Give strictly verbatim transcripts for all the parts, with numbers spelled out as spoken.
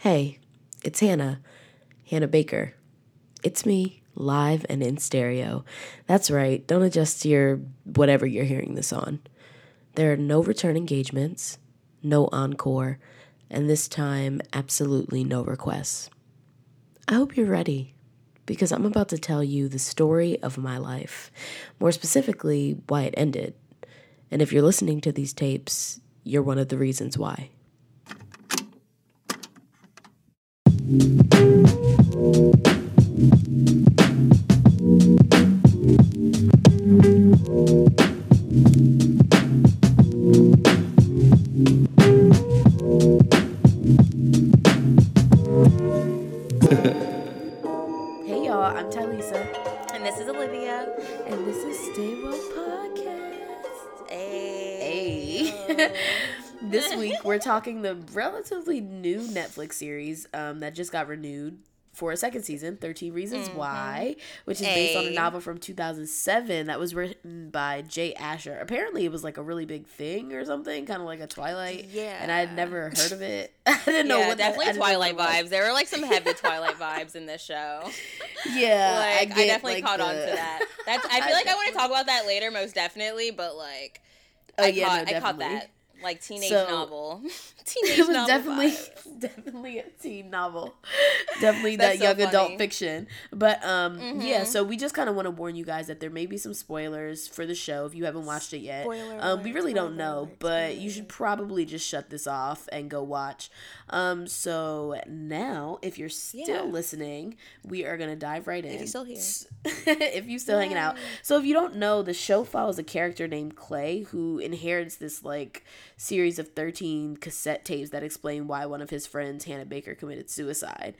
Hey, it's Hannah, Hannah Baker. It's me, live and in stereo. That's right, don't adjust to your whatever you're hearing this on. There are no return engagements, no encore, and this time, absolutely no requests. I hope you're ready, because I'm about to tell you the story of my life, more specifically, why it ended. And if you're listening to these tapes, you're one of the reasons why. Hey y'all, I'm Ty Lisa. And this is Olivia. And this is Stay Wild Podcast. Hey. Hey. This week, we're talking the relatively new Netflix series um, that just got renewed for a second season, thirteen Reasons mm-hmm. Why, which is hey. based on a novel from two thousand seven that was written by Jay Asher. Apparently, it was like a really big thing or something, kind of like a Twilight. Yeah. And I had never heard of it. I didn't yeah, know what definitely that, Twilight vibes. There were like some heavy Twilight vibes in this show. Yeah. like, I, get, I definitely like caught the... on to that. That's. I feel I like I want to talk about that later, most definitely, but like, oh, I, yeah, caught, no, I caught that. Like teenage so, novel, teenage novel. It was novel definitely, vibes. definitely a teen novel, definitely that so young funny. adult fiction. But um, mm-hmm. yeah. So we just kind of want to warn you guys that there may be some spoilers for the show if you haven't watched it yet. Spoiler um, alert, we really don't know, alert, but you should probably just shut this off and go watch. Um, so now, if you're still yeah. listening, we are gonna dive right in. If you're still here, if you're still Yay. hanging out. So if you don't know, the show follows a character named Clay who inherits this like. series of thirteen cassette tapes that explain why one of his friends, Hannah Baker, committed suicide.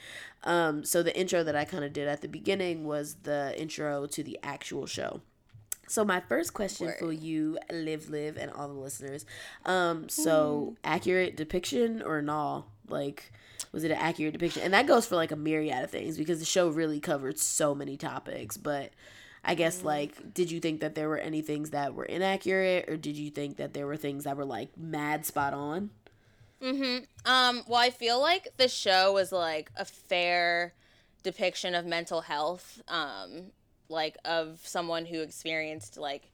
Um, so the intro that I kind of did at the beginning was the intro to the actual show. So my first question Word. for you, Liv, Liv, and all the listeners. Um, so mm. accurate depiction or no? Like, was it an accurate depiction? And that goes for like a myriad of things because the show really covered so many topics, but... I guess, like, did you think that there were any things that were inaccurate, or did you think that there were things that were, like, mad spot on? Mm-hmm. Um, well, I feel like the show was, like, a fair depiction of mental health, um, like, of someone who experienced, like,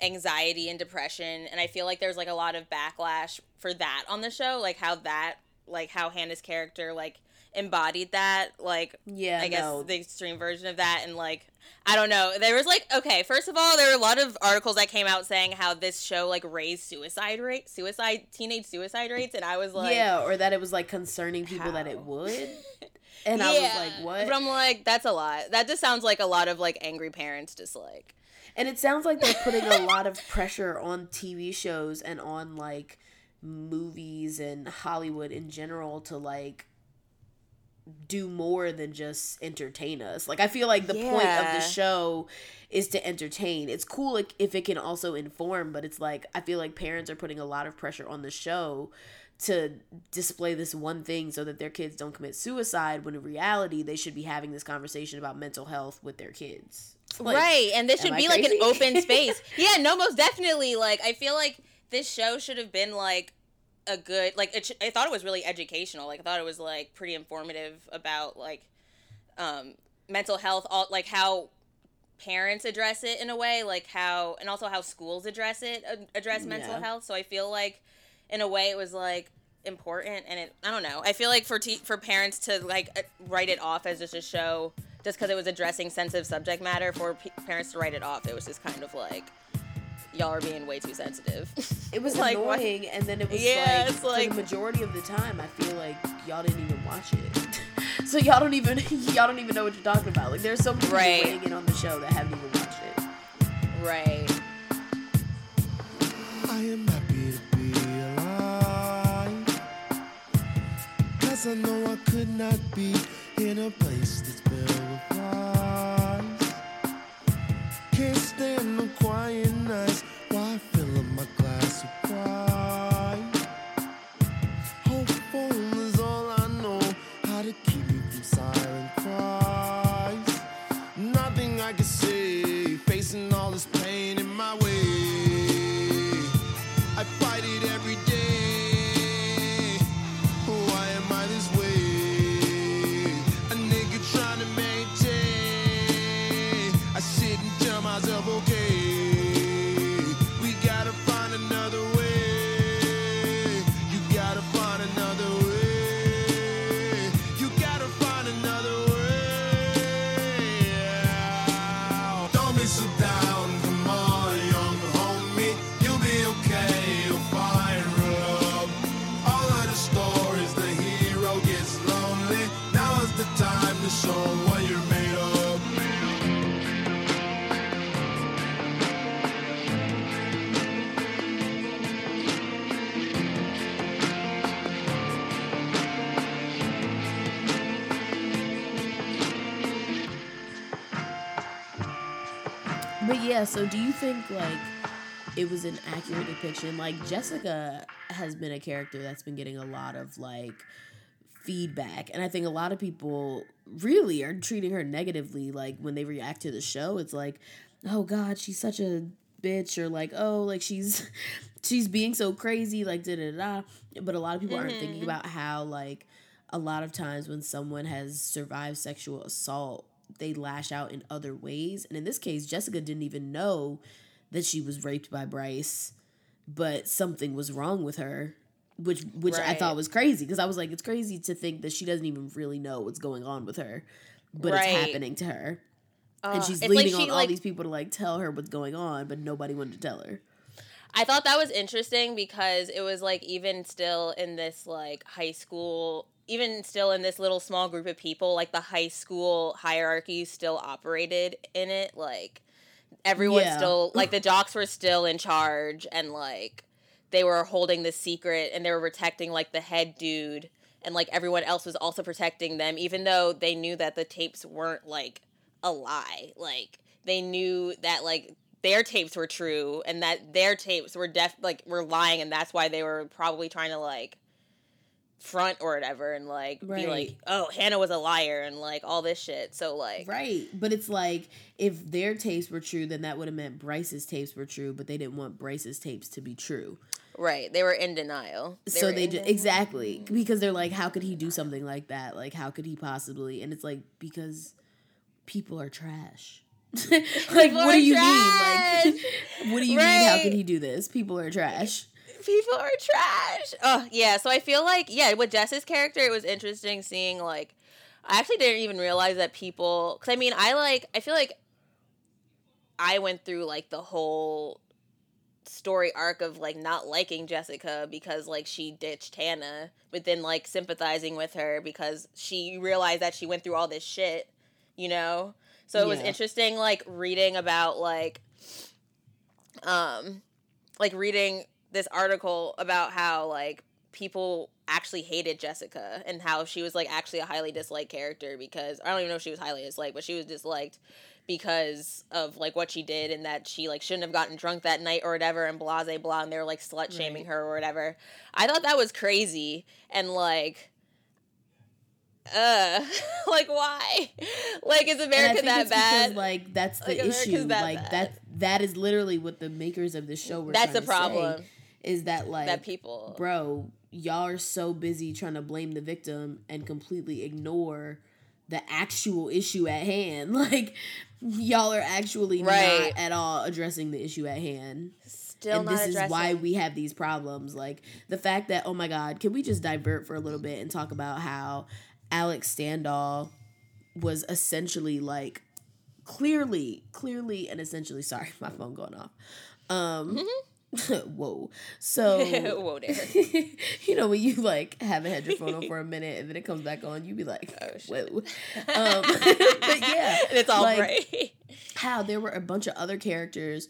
anxiety and depression, and I feel like there's, like, a lot of backlash for that on the show, like, how that, like, how Hannah's character, like, embodied that, like, yeah, I guess no. the extreme version of that, and, like, I don't know, there was, like, okay, first of all, there were a lot of articles that came out saying how this show, like, raised suicide rate, suicide, teenage suicide rates, and I was, like... Yeah, or that it was, like, concerning people how? that it would, and yeah. I was, like, what? But I'm, like, that's a lot. That just sounds like a lot of, like, angry parents just, like... And it sounds like they're putting a lot of pressure on T V shows and on, like, movies and Hollywood in general to, like... do more than just entertain us. Like, I feel like the yeah. point of the show is to entertain. It's cool like, if it can also inform, but it's like, I feel like parents are putting a lot of pressure on the show to display this one thing so that their kids don't commit suicide, when in reality, they should be having this conversation about mental health with their kids. Like, right, and this should be like an open space. Yeah, no, most definitely. Like, I feel like this show should have been like, a good like it, I thought it was really educational. Like I thought it was like pretty informative about like um mental health, all like how parents address it in a way, like how and also how schools address it address mental yeah. health. So I feel like in a way it was like important, and it I don't know. I feel like for te- for parents to like write it off as just a show just because it was addressing sensitive subject matter, for p- parents to write it off, it was just kind of like, y'all are being way too sensitive. It was like, annoying, what? and then it was yeah, like, it's like for the majority of the time, I feel like y'all didn't even watch it, so y'all don't even y'all don't even know what you're talking about. Like, there's so many people right. weighing in on the show that haven't even watched it. Right. I am happy to be alive, 'cause I know I could not be in a place that's better. Can't stand the quiet nights while I fill up my glass of wine. Hopeful is all I know, how to keep you from silent cries. Nothing I can say, facing all this pain in my way. I fight it every day. Why am I this way? But yeah, so do you think, like, it was an accurate depiction? Like, Jessica has been a character that's been getting a lot of, like, feedback. And I think a lot of people really are treating her negatively. Like, when they react to the show, it's like, oh, God, she's such a bitch. Or, like, oh, like, she's she's being so crazy, like, da-da-da. But a lot of people mm-hmm. aren't thinking about how, like, a lot of times when someone has survived sexual assault, they lash out in other ways. And in this case, Jessica didn't even know that she was raped by Bryce, but something was wrong with her, which which right. I thought was crazy, because I was like, it's crazy to think that she doesn't even really know what's going on with her, but right. it's happening to her. Uh, and she's leaning like she, on like, all these people to, like, tell her what's going on, but nobody wanted to tell her. I thought that was interesting because it was, like, even still in this, like, high school... even still in this little small group of people, like, the high school hierarchy still operated in it. Like, everyone yeah. still, like, the jocks were still in charge, and, like, they were holding the secret, and they were protecting, like, the head dude, and, like, everyone else was also protecting them, even though they knew that the tapes weren't, like, a lie. Like, they knew that, like, their tapes were true, and that their tapes were def- like, were lying, and that's why they were probably trying to, like, front or whatever, and like right. be like, oh, Hannah was a liar, and like all this shit. So like right but it's like, if their tapes were true, then that would have meant Bryce's tapes were true, but they didn't want Bryce's tapes to be true. Right, they were in denial. They so they d- exactly because they're like, how could he do something like that? Like, how could he possibly? And it's like, because people are trash. Like, people what are do you trash. mean? Like, what do you right. mean? How can he do this? People are trash. People are trash. Oh, yeah. So I feel like, yeah, with Jess's character, it was interesting seeing, like, I actually didn't even realize that people, because I mean, I like, I feel like I went through, like, the whole story arc of, like, not liking Jessica because, like, she ditched Hannah, but then, like, sympathizing with her because she realized that she went through all this shit, you know? So it yeah. was interesting, like, reading about, like, um, like, reading this article about how, like, people actually hated Jessica and how she was, like, actually a highly disliked character because... I don't even know if she was highly disliked, but she was disliked because of, like, what she did and that she, like, shouldn't have gotten drunk that night or whatever and blah, blah, blah, and they were, like, slut-shaming right. her or whatever. I thought that was crazy and, like... uh like why like is America that bad? Because, like, that's the like, issue that like bad. that that is literally what the makers of the show were that's the problem is that like that people bro y'all are so busy trying to blame the victim and completely ignore the actual issue at hand. Like, y'all are actually right. not at all addressing the issue at hand. Still and this addressing. Is why we have these problems. Like, the fact that, oh my God, can we just divert for a little bit and talk about how Alex Standall was essentially, like, clearly, clearly and essentially, sorry, my phone going off. Um, mm-hmm. Whoa. So, whoa there. You know, when you, like, haven't had your phone on for a minute and then it comes back on, you be like, oh, shit. Whoa. Um, but yeah. And it's all like, right. How there were a bunch of other characters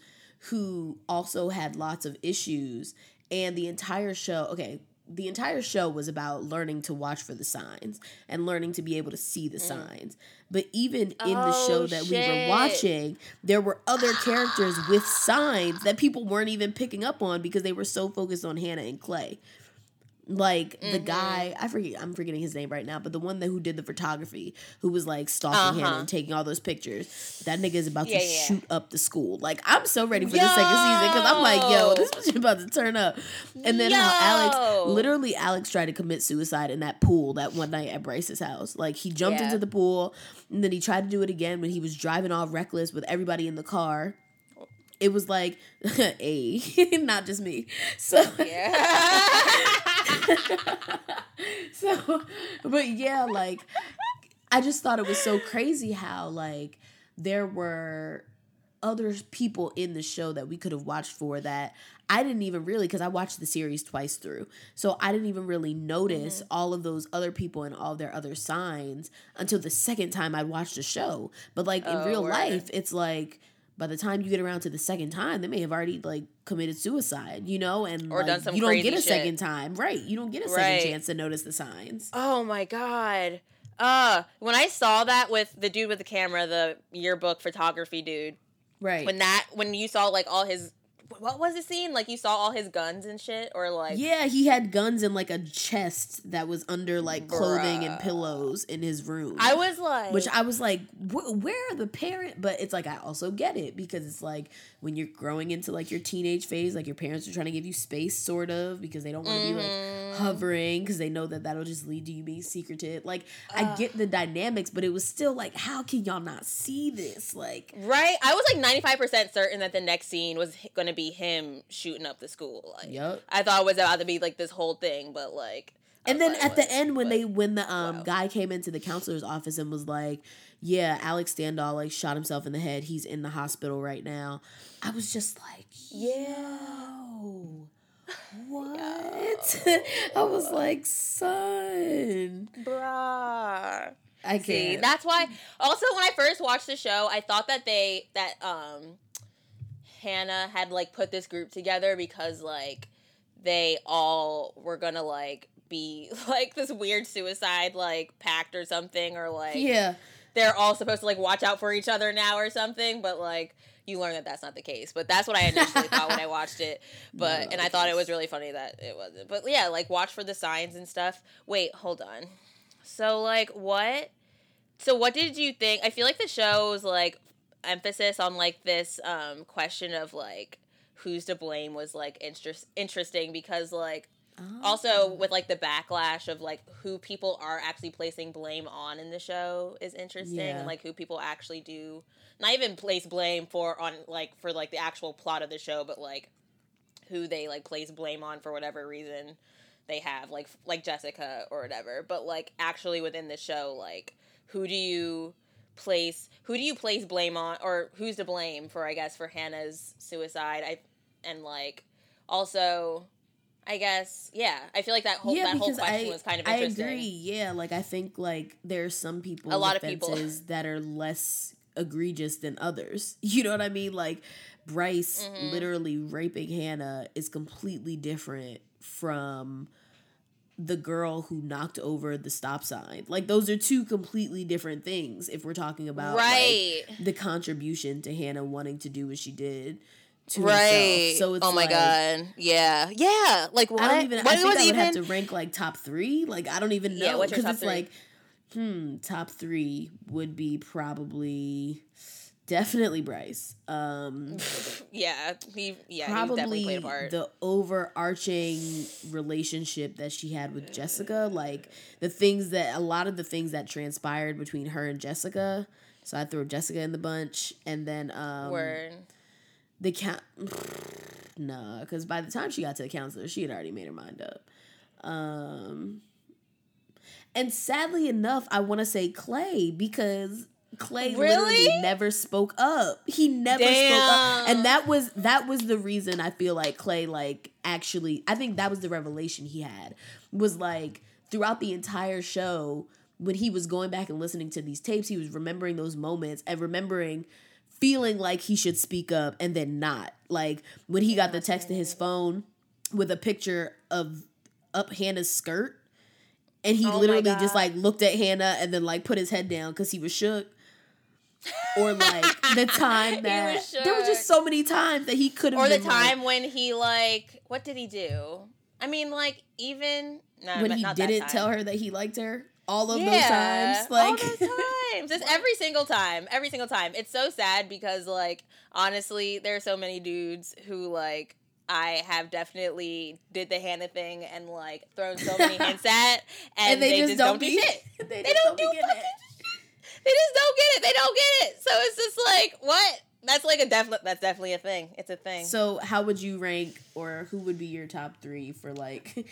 who also had lots of issues, and the entire show, okay, the entire show was about learning to watch for the signs and learning to be able to see the mm. signs. But even in oh, the show that shit. we were watching, there were other characters with signs that people weren't even picking up on because they were so focused on Hannah and Clay. Like mm-hmm. the guy, I forget, I'm forgetting his name right now, but the one that who did the photography, who was like stalking uh-huh. Hannah and taking all those pictures, that nigga is about yeah, to yeah. shoot up the school. Like, I'm so ready for yo! the second season because I'm like, yo, this is about to turn up. And then yo! how Alex, literally Alex tried to commit suicide in that pool that one night at Bryce's house. Like, he jumped yeah. into the pool, and then he tried to do it again when he was driving all reckless with everybody in the car. It was like, hey, not just me. So, yeah. so, but yeah, like, I just thought it was so crazy how, like, there were other people in the show that we could have watched for that I didn't even really, because I watched the series twice through, so I didn't even really notice mm-hmm. all of those other people and all their other signs until the second time I watched the show. But, like, in oh, real right. life, it's like, by the time you get around to the second time, they may have already, like, committed suicide, you know? And, or like, done some you don't crazy get a second shit. time. Right. You don't get a second right. chance to notice the signs. Oh, my God. Uh, when I saw that with the dude with the camera, the yearbook photography dude, Right. When that, when you saw, like, all his, what was the scene? Like, you saw all his guns and shit? Or, like... Yeah, he had guns in, like, a chest that was under, like, clothing bruh. and pillows in his room. I was like... Which I was like, where are the parent? But it's like, I also get it, because it's like, when you're growing into, like, your teenage phase, like, your parents are trying to give you space, sort of, because they don't want to mm-hmm. be, like, hovering, because they know that that'll just lead to you being secretive. Like, uh, I get the dynamics, but it was still like, how can y'all not see this? Like... Right? I was, like, ninety-five percent certain that the next scene was going to be be him shooting up the school. Like, yep. I thought it was about to be like this whole thing, but like. And then at was, the end, when but, they when the um wow. guy came into the counselor's office and was like, "Yeah, Alex Standall like shot himself in the head. He's in the hospital right now." I was just like, "Yo, what?" Yo. I was like, "Son, bruh." I can't. See, that's why. Also, when I first watched the show, I thought that they that um. Hannah had, like, put this group together because, like, they all were gonna, like, be, like, this weird suicide, like, pact or something, or, like, yeah, they're all supposed to, like, watch out for each other now or something, but, like, you learn that that's not the case. But that's what I initially thought when I watched it, but, no, and I thought it was really funny that it wasn't. But, yeah, like, watch for the signs and stuff. Wait, hold on. So, like, what? So what did you think? I feel like the show was, like, emphasis on like this um question of like who's to blame was like interest interesting because like oh. also with like the backlash of like who people are actually placing blame on in the show is interesting yeah. and like who people actually do not even place blame for on like for like the actual plot of the show but like who they like place blame on for whatever reason they have like like Jessica or whatever but like actually within the show like who do you place who do you place blame on or who's to blame for I guess for Hannah's suicide I and like also I guess yeah I feel like that whole yeah, that whole question I, was kind of interesting I agree yeah like I think like there are some people a lot of people that are less egregious than others you know what I mean like Bryce mm-hmm. literally raping Hannah is completely different from the girl who knocked over the stop sign. Like, those are two completely different things if we're talking about right. like, the contribution to Hannah wanting to do what she did to right. herself. So it's oh my like, God. Yeah. Yeah. Like, what? I don't even, what I think I would even... have to rank, like, top three. Like, I don't even know. Yeah, what's your top it's three? Like, hmm, top three would be probably... Definitely Bryce. Um, yeah, he yeah probably he definitely played a part. The overarching relationship that she had with Jessica, like the things that a lot of the things that transpired between her and Jessica. So I threw Jessica in the bunch, and then um, Word. the count. Nah, because by the time she got to the counselor, she had already made her mind up. Um, and sadly enough, I want to say Clay because. Clay really? literally never spoke up. He never Damn. spoke up. And that was that was the reason I feel like Clay like actually I think that was the revelation he had was like throughout the entire show when he was going back and listening to these tapes, he was remembering those moments and remembering feeling like he should speak up and then not. Like when he got the text to his phone with a picture of up Hannah's skirt and he oh literally just like looked at Hannah and then like put his head down cuz he was shook. Or like the time that was there were just so many times that he couldn't. Or the time like, when he like, what did he do? I mean, like even nah, when he not didn't tell her that he liked her. All of yeah, those times, like all those times, just every single time, every single time. It's so sad because like honestly, there are so many dudes who like. I have definitely did the Hannah thing and like thrown so many hints at, and, and they, they just, just don't, don't do shit. They, they don't, don't do fucking shit. They just don't get it. They don't get it. So it's just like, what? That's like a def- That's definitely a thing. It's a thing. So how would you rank, or who would be your top three for like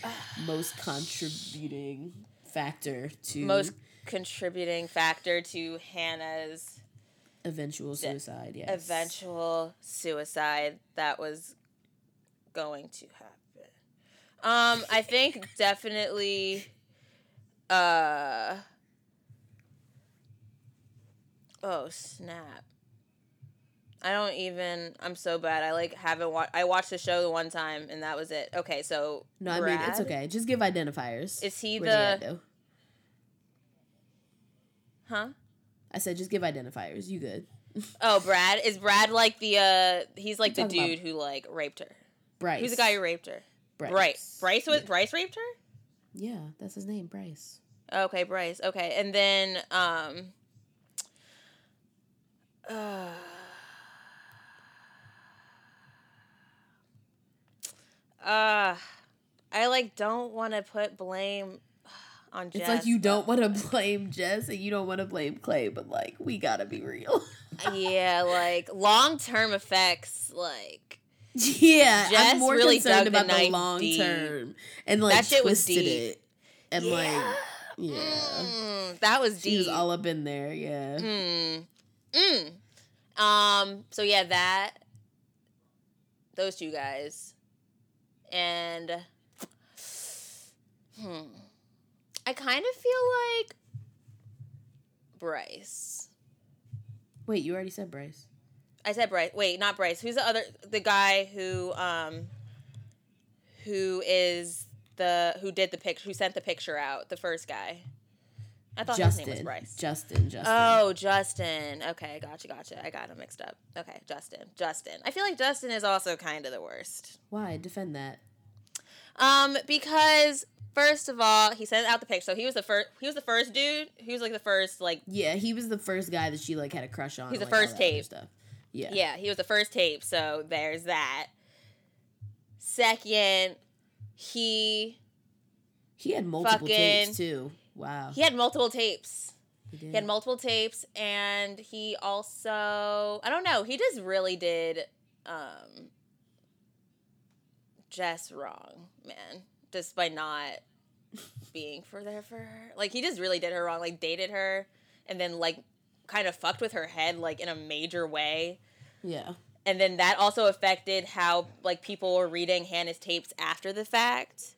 most contributing factor to most contributing factor to Hannah's eventual suicide? Yes, eventual suicide that was going to happen. Um, I think definitely. Uh. Oh, snap. I don't even... I'm so bad. I, like, haven't watched... I watched the show the one time, and that was it. Okay, so... No, I Brad? mean, it's okay. Just give identifiers. Is he Where's the... He huh? I said, just give identifiers. You good. Oh, Brad? Is Brad like the, uh, he's like the dude who like raped her? Bryce. Who's the guy who raped her? Bryce. Bryce, Bryce was yeah. Bryce raped her? Yeah, that's his name, Bryce. Okay, Bryce. Okay. And then, um, uh, uh, I like don't want to put blame on Jess. It's like you don't want to blame Jess and you don't want to blame Clay, but like we gotta be real. Yeah, like long term effects, like yeah, Jess I'm more really concerned about the, the long deep. term and like that shit twisted was deep. It and yeah. like yeah, mm, that was deep. She was all up in there, yeah. Mm. Mm. Um. So yeah, that those two guys. And hmm, I kind of feel like Bryce. Wait, you already said Bryce. I said Bryce. Wait, not Bryce. Who's the other? The guy who um, who is the who did the picture? Who sent the picture out? The first guy. I thought Justin, his name was Bryce. Justin. Justin. Oh, Justin. Okay, gotcha, gotcha. I got him mixed up. Okay, Justin. Justin. I feel like Justin is also kind of the worst. Why? Defend that. Um, because first of all, he sent out the picture. So he was the first. He was the first dude. He was like the first, like. Yeah, he was the first guy that she like had a crush on. He's the like, first tape. Stuff. Yeah. Yeah, he was the first tape. So there's that. Second, he. He had multiple fucking, tapes too. Wow. He had multiple tapes. He did. He had multiple tapes, and he also, I don't know, he just really did um, Jess wrong, man, just by not being for there for her. Like, he just really did her wrong, like, dated her, and then, like, kind of fucked with her head, like, in a major way. Yeah. And then that also affected how, like, people were reading Hannah's tapes after the fact.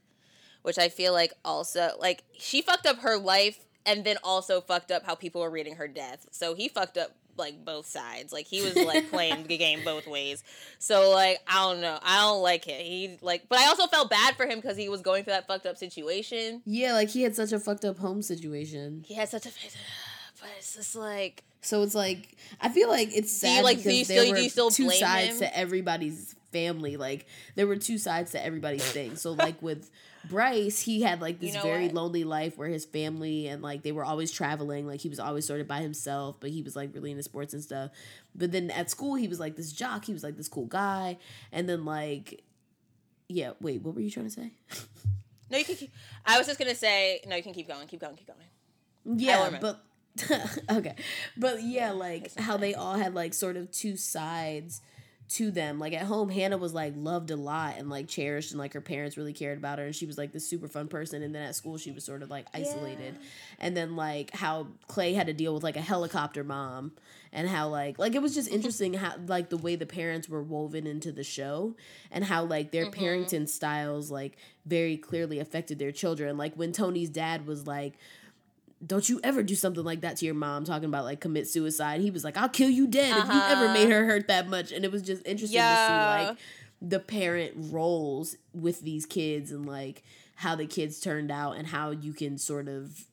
Which I feel like also, like, she fucked up her life and then also fucked up how people were reading her death. So he fucked up, like, both sides. Like, he was, like, playing the game both ways. So, like, I don't know. I don't like him. He, like, but I also felt bad for him because he was going through that fucked up situation. Yeah, like, he had such a fucked up home situation. He had such a, but it's just, like. So it's, like, I feel like it's sad like, because still, there were still two sides him? To everybody's family. Like, there were two sides to everybody's thing. So, like, with Bryce, he had like this you know very what? lonely life where his family and like they were always traveling, like he was always sort of by himself, but he was like really into sports and stuff. But then at school he was like this jock, he was like this cool guy, and then like yeah, wait, what were you trying to say? No, you can keep I was just gonna say no, you can keep going, keep going, keep going. Yeah, but okay. But yeah, like how they all had like sort of two sides to them. Like at home, Hannah was like loved a lot and like cherished and like her parents really cared about her and she was like this super fun person, and then at school she was sort of like isolated. Yeah. And then like how Clay had to deal with like a helicopter mom and how like like it was just interesting how like the way the parents were woven into the show and how like their mm-hmm. parenting styles like very clearly affected their children. Like when Tony's dad was like, don't you ever do something like that to your mom, talking about like commit suicide. He was like, I'll kill you dead uh-huh. if you ever made her hurt that much. And it was just interesting Yo. to see like the parent roles with these kids and like how the kids turned out and how you can sort of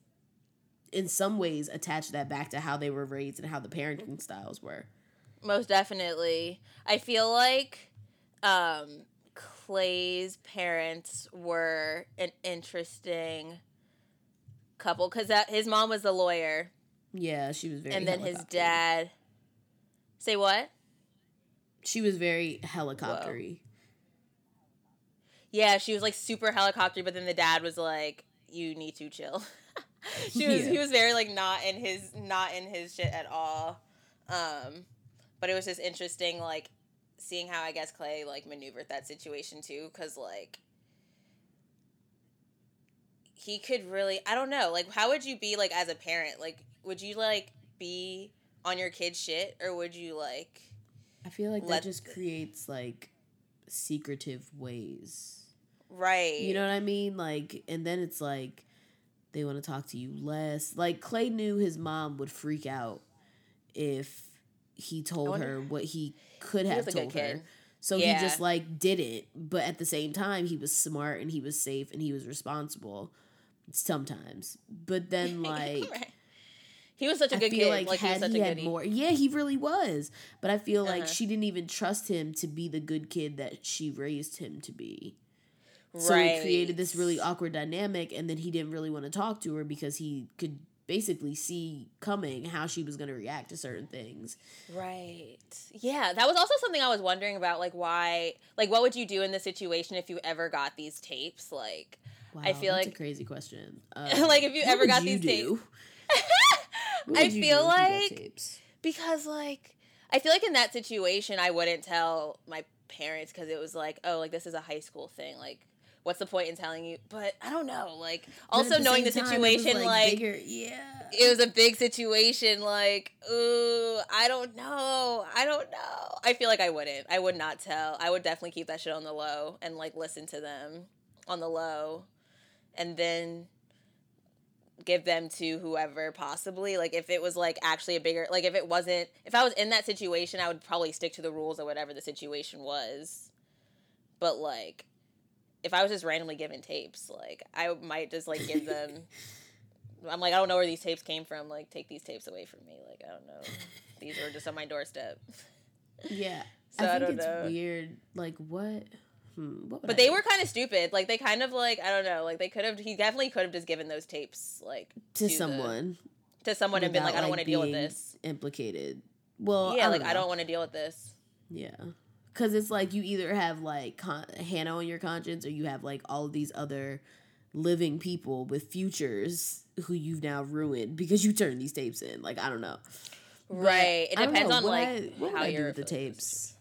in some ways attach that back to how they were raised and how the parenting styles were. Most definitely. I feel like um, Clay's parents were an interesting couple, because his mom was the lawyer. Yeah, she was very. And then his dad. Say what? She was very helicoptery. Whoa. Yeah, she was like super helicoptery, but then the dad was like, "You need to chill." she was. Yeah. He was very like not in his not in his shit at all. Um, but it was just interesting, like seeing how I guess Clay like maneuvered that situation too, because like. He could really, I don't know, like, how would you be, like, as a parent? Like, would you, like, be on your kid's shit, or would you, like... I feel like that just creates, like, secretive ways. Right. You know what I mean? Like, and then it's, like, they want to talk to you less. Like, Clay knew his mom would freak out if he told her what he could have told her. So yeah. He just, like, did it. But at the same time, he was smart, and he was safe, and he was responsible. Sometimes. But then, like, right. He was such a I good kid. Like, like he was such he a good more, yeah, he really was. But I feel uh-huh. like she didn't even trust him to be the good kid that she raised him to be. Right. So he created this really awkward dynamic, and then he didn't really want to talk to her because he could basically see coming how she was going to react to certain things. Right. Yeah, that was also something I was wondering about, like why, like what would you do in this situation if you ever got these tapes? Like, wow, I feel that's like a crazy question. Um, like if you ever got you these do? tapes. I feel like because like I feel like in that situation I wouldn't tell my parents because it was like, oh, like this is a high school thing, like what's the point in telling you? But I don't know, like also knowing the situation, like yeah, it was a big situation, like ooh, I don't know, I don't know. I feel like I wouldn't, I would not tell. I would definitely keep that shit on the low and like listen to them on the low, and then give them to whoever possibly, like if it was like actually a bigger, like if it wasn't, if I was in that situation, I would probably stick to the rules or whatever the situation was. But like, if I was just randomly given tapes, like I might just like give them, I'm like, I don't know where these tapes came from. Like take these tapes away from me. Like, I don't know. These were just on my doorstep. Yeah. So I, think I don't it's know. Weird. Like what? Hmm, but I they do? Were kind of stupid. Like, they kind of, like, I don't know. Like, they could have, he definitely could have just given those tapes, like, to, to someone. The, to someone and been like, I don't like, want to deal with this. Implicated. Well, yeah, I like, know. I don't want to deal with this. Yeah. Because it's like, you either have, like, con- Hannah on your conscience, or you have, like, all of these other living people with futures who you've now ruined because you turned these tapes in. Like, I don't know. Right. But it depends on, like, I, what how you're with the tapes.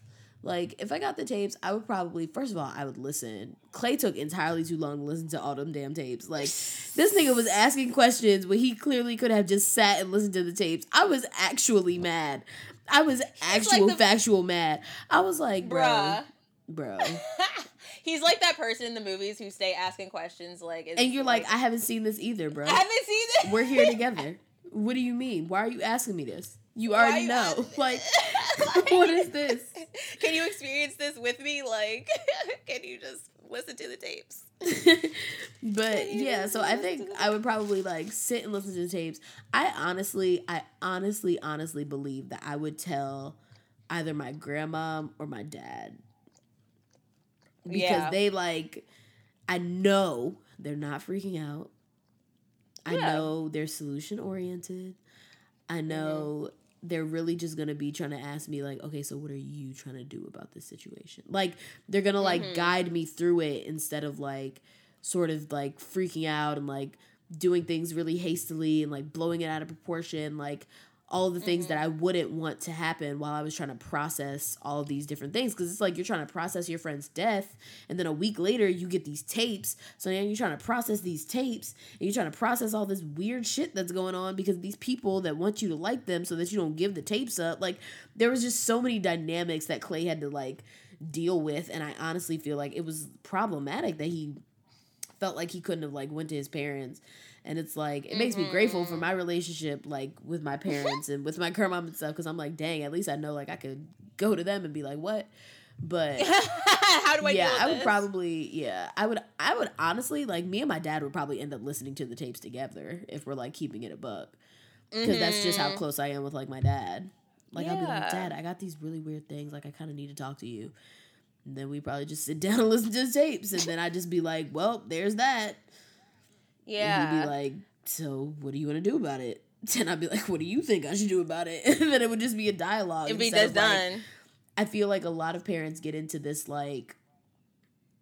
Like, if I got the tapes, I would probably, first of all, I would listen. Clay took entirely too long to listen to all them damn tapes. Like, this nigga was asking questions when he clearly could have just sat and listened to the tapes. I was actually mad. I was actual like the, factual mad. I was like, bro, bruh. bro. He's like that person in the movies who stay asking questions. Like, and you're like, like, I haven't seen this either, bro. I haven't seen this. We're here together. What do you mean? Why are you asking me this? You Why already you know. Like, like, what is this? Can you experience this with me? Like, can you just listen to the tapes? But, yeah, so I think I would probably, like, sit and listen to the tapes. I honestly, I honestly, honestly believe that I would tell either my grandma or my dad. Because yeah. they, like, I know they're not freaking out. I yeah. know they're solution-oriented. I know... Mm-hmm. They're really just going to be trying to ask me, like, okay, so what are you trying to do about this situation? Like, they're going to, like, mm-hmm. guide me through it instead of, like, sort of, like, freaking out and, like, doing things really hastily and, like, blowing it out of proportion. Like, all the things mm-hmm. that I wouldn't want to happen while I was trying to process all of these different things. Because it's like you're trying to process your friend's death, and then a week later you get these tapes. So now you're trying to process these tapes, and you're trying to process all this weird shit that's going on because these people that want you to like them so that you don't give the tapes up. Like, there was just so many dynamics that Clay had to, like, deal with, and I honestly feel like it was problematic that he felt like he couldn't have, like, went to his parents. And it's like, it makes mm-hmm. me grateful for my relationship, like, with my parents and with my grandma and stuff, because I'm like, dang, at least I know, like, I could go to them and be like, what? But how do I yeah, deal with I would this? probably yeah, I would I would honestly, like, me and my dad would probably end up listening to the tapes together if we're, like, keeping it a buck, because mm-hmm. that's just how close I am with, like, my dad. Like, yeah. I'd be like, Dad, I got these really weird things, like, I kind of need to talk to you. And then we probably just sit down and listen to the tapes, and then I'd just be like, well, there's that. Yeah. And he'd be like, so what do you want to do about it? And I'd be like, what do you think I should do about it? And then it would just be a dialogue. It'd be just done. Like, I feel like a lot of parents get into this, like,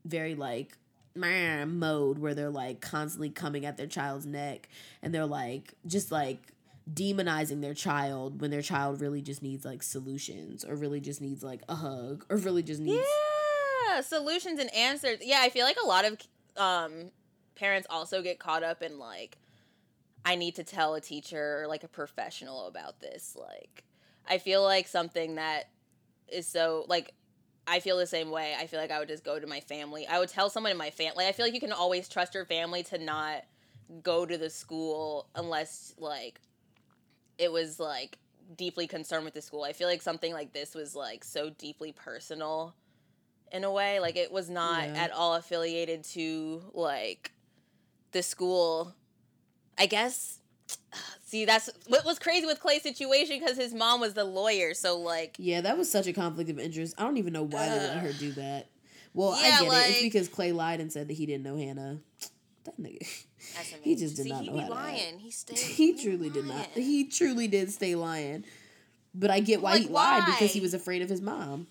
very, like, mode where they're, like, constantly coming at their child's neck, and they're, like, just, like, demonizing their child when their child really just needs, like, solutions, or really just needs, like, a hug, or really just needs... Yeah, solutions and answers. Yeah, I feel like a lot of... um. Parents also get caught up in, like, I need to tell a teacher or, like, a professional about this. Like, I feel like something that is so, like, I feel the same way. I feel like I would just go to my family. I would tell someone in my family. I feel like you can always trust your family to not go to the school unless, like, it was, like, deeply concerned with the school. I feel like something like this was, like, so deeply personal in a way. Like, it was not yeah. at all affiliated to, like... the school, I guess. See, that's what was crazy with Clay's situation, because his mom was the lawyer, so, like... Yeah, that was such a conflict of interest. I don't even know why uh, they let her do that. Well, yeah, I get like, it. It's because Clay lied and said that he didn't know Hannah. That nigga... That's he just did See, not know how lying. to act. He stayed He truly lying. did not. He truly did stay lying. But I get why like, he lied, why? because he was afraid of his mom.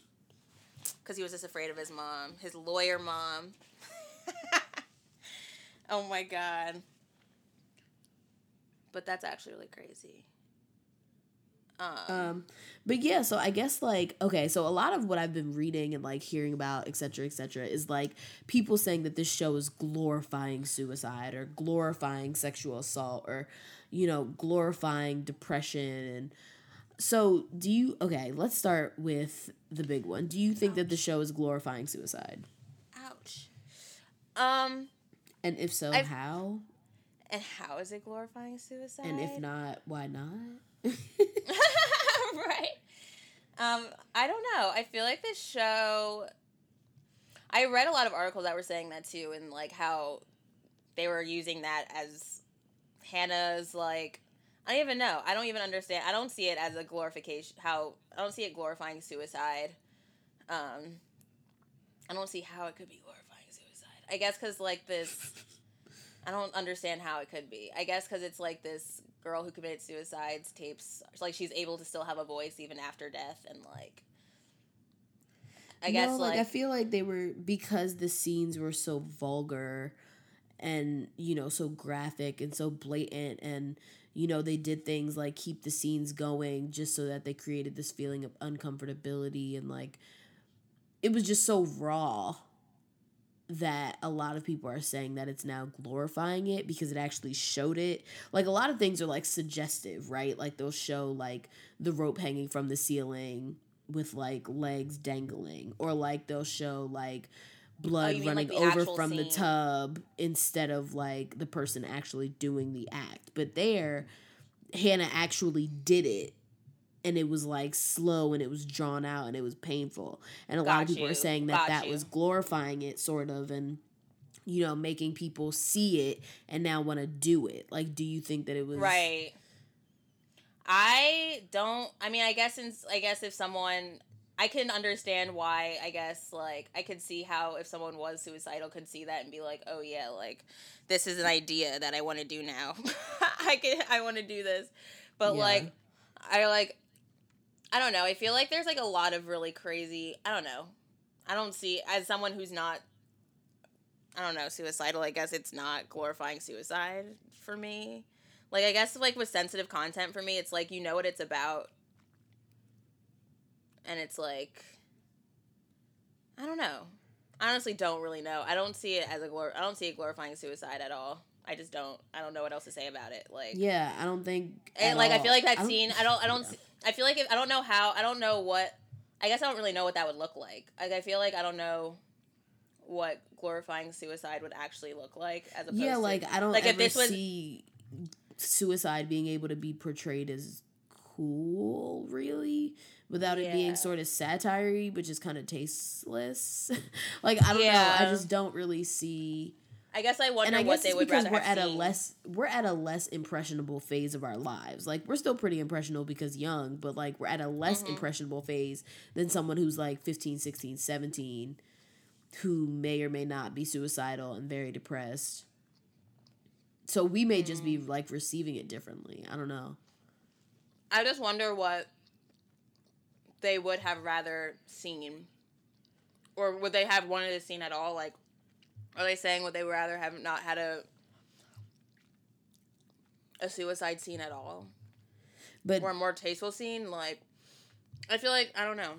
Because he was just afraid of his mom. His lawyer mom. Oh, my God. But that's actually really crazy. Um, um, but yeah, so I guess like, okay, so a lot of what I've been reading and like hearing about, et cetera, et cetera, is like people saying that this show is glorifying suicide or glorifying sexual assault or, you know, glorifying depression. And so do you, okay, let's start with the big one. Do you think Ouch. that the show is glorifying suicide? Ouch. Um, and if so, I've, how? And how is it glorifying suicide? And if not, why not? Right. Um, I don't know. I feel like this show... I read a lot of articles that were saying that, too, and, like, how they were using that as Hannah's, like... I don't even know. I don't even understand. I don't see it as a glorification... How I don't see it glorifying suicide. Um, I don't see how it could be glorifying suicide. I guess because, like, this... I don't understand how it could be. I guess because it's, like, this girl who committed suicides tapes... Like, she's able to still have a voice even after death, and, like... I guess, no, like... like, I feel like they were... Because the scenes were so vulgar and, you know, so graphic and so blatant, and, you know, they did things like keep the scenes going just so that they created this feeling of uncomfortability, and, like... It was just so raw... that a lot of people are saying that it's now glorifying it because it actually showed it. Like, a lot of things are, like, suggestive, right? Like, they'll show, like, the rope hanging from the ceiling with, like, legs dangling. Or, like, they'll show, like, blood oh, running mean, like, over from scene. the tub instead of, like, the person actually doing the act. But there, Hannah actually did it. And it was, like, slow, and it was drawn out, and it was painful. And a Got lot of people you. are saying that Got that you. was glorifying it, sort of, and, you know, making people see it and now want to do it. Like, do you think that it was... Right. I don't... I mean, I guess since, I guess if someone... I can understand why, I guess, like, I could see how if someone was suicidal could see that and be like, oh, yeah, like, this is an idea that I want to do now. I can, I want to do this. But, yeah. like, I, like... I don't know. I feel like there's, like, a lot of really crazy... I don't know. I don't see... As someone who's not, I don't know, suicidal, I guess it's not glorifying suicide for me. Like, I guess, like, with sensitive content for me, it's, like, you know what it's about. And it's, like... I don't know. I honestly don't really know. I don't see it as a... Glor- I don't see it glorifying suicide at all. I just don't... I don't know what else to say about it. Like... Yeah, I don't think... And, like, all. I feel like that I scene... I don't... I don't... Yeah. See, I feel like if, I don't know how, I don't know what, I guess I don't really know what that would look like. Like, I feel like I don't know what glorifying suicide would actually look like as opposed to. Yeah, like, I don't like ever if this was, see suicide being able to be portrayed as cool, really, without it yeah. being sort of satire-y, which is kind of tasteless. Like, I don't yeah. know, I just don't really see... I guess I wonder I guess what they would rather have seen. And I guess it's because we're at a less we're at a less impressionable phase of our lives. Like, we're still pretty impressionable because young, but, like, we're at a less mm-hmm. impressionable phase than someone who's, like, fifteen, sixteen, seventeen, who may or may not be suicidal and very depressed. So we may mm-hmm. just be, like, receiving it differently. I don't know. I just wonder what they would have rather seen. Or would they have wanted to see at all, like, are they saying would they rather have not had a a suicide scene at all? But or a more tasteful scene? Like, I feel like, I don't know.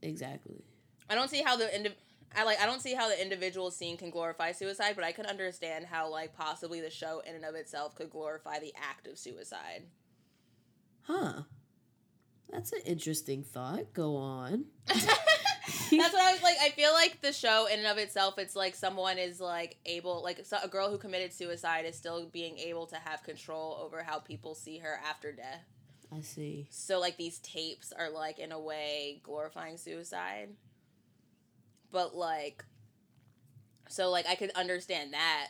Exactly. I don't see how the indiv- I like I don't see how the individual scene can glorify suicide, but I can understand how, like, possibly the show in and of itself could glorify the act of suicide. Huh. That's an interesting thought. Go on. That's what I was like. I feel like the show in and of itself, it's like someone is, like, able, like, a girl who committed suicide is still being able to have control over how people see her after death. I see. So, like, these tapes are, like, in a way glorifying suicide. But, like, so, like, I could understand that.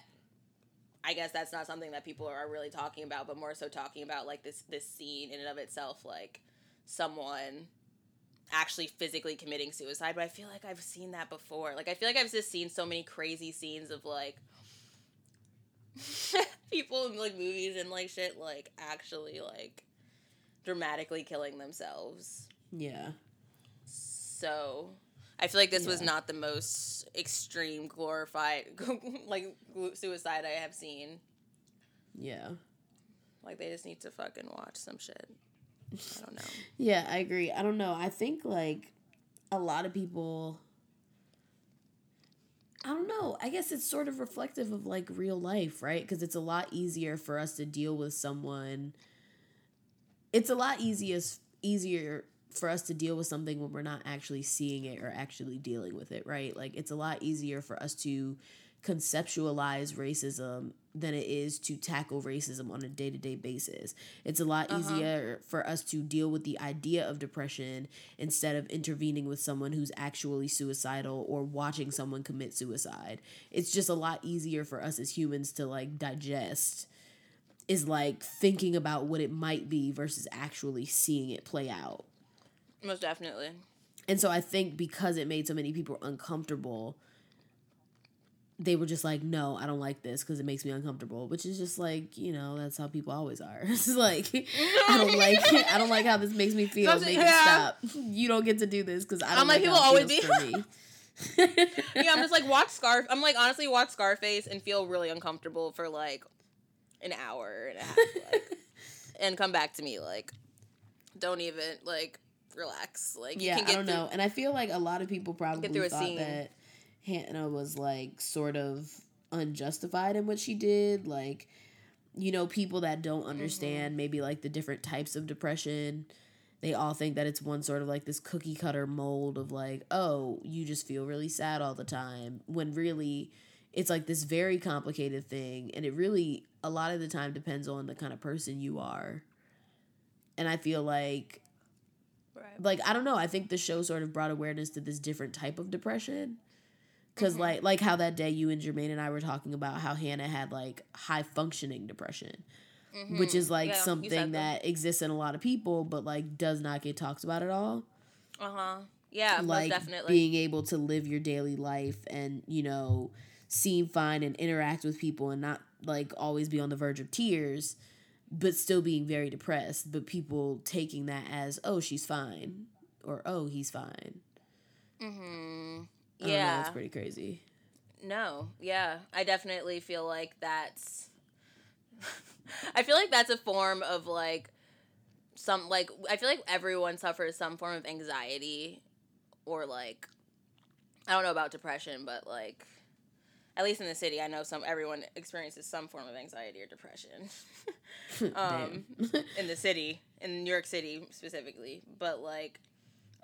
I guess that's not something that people are really talking about, but more so talking about, like, this, this scene in and of itself, like, someone actually physically committing suicide. But I feel like I've seen that before. Like, I feel like I've just seen so many crazy scenes of, like, people in, like, movies and, like, shit, like, actually, like, dramatically killing themselves. Yeah. So I feel like this yeah. was not the most extreme glorified, like, suicide I have seen. Yeah. Like, they just need to fucking watch some shit. I don't know. Yeah, I agree. I don't know. I think, like, a lot of people, I don't know. I guess it's sort of reflective of, like, real life, right? Because it's a lot easier for us to deal with someone. It's a lot easiest, easier... for us to deal with something when we're not actually seeing it or actually dealing with it, right? Like, it's a lot easier for us to conceptualize racism than it is to tackle racism on a day-to-day basis. It's a lot uh-huh. easier for us to deal with the idea of depression instead of intervening with someone who's actually suicidal or watching someone commit suicide. It's just a lot easier for us as humans to, like, digest, is, like, thinking about what it might be versus actually seeing it play out. Most definitely. And so I think because it made so many people uncomfortable, they were just like, no, I don't like this because it makes me uncomfortable, which is just like, you know, that's how people always are. It's like, I don't like it. I don't like how this makes me feel. Make yeah. it stop. You don't get to do this because I don't I'm like, like people always be. Yeah, I'm just like, watch Scarf. I'm like, honestly, watch Scarface and feel really uncomfortable for like an hour and a half like, and come back to me. Like, don't even, like, relax. Like, you yeah, can get I don't through, know. And I feel like a lot of people probably thought scene. that Hannah was, like, sort of unjustified in what she did. Like, you know, people that don't understand mm-hmm. maybe, like, the different types of depression, they all think that it's one sort of, like, this cookie-cutter mold of, like, oh, you just feel really sad all the time. When really, it's, like, this very complicated thing. And it really, a lot of the time, depends on the kind of person you are. And I feel like Right. Like, I don't know. I think the show sort of brought awareness to this different type of depression. Because, mm-hmm. like, like how that day you and Jermaine and I were talking about how Hannah had, like, high-functioning depression, mm-hmm. which is, like, yeah, something that exists in a lot of people but, like, does not get talked about at all. Uh-huh. Yeah, like, most definitely. Being able to live your daily life and, you know, seem fine and interact with people and not, like, always be on the verge of tears, but still being very depressed, but people taking that as, oh, she's fine, or, oh, he's fine. Mm-hmm. Yeah. I don't know, that's pretty crazy. No, yeah. I definitely feel like that's... I feel like that's a form of, like, some, like, I feel like everyone suffers some form of anxiety, or, like, I don't know about depression, but, like, at least in the city, I know some everyone experiences some form of anxiety or depression. um, in the city, in New York City specifically. But, like,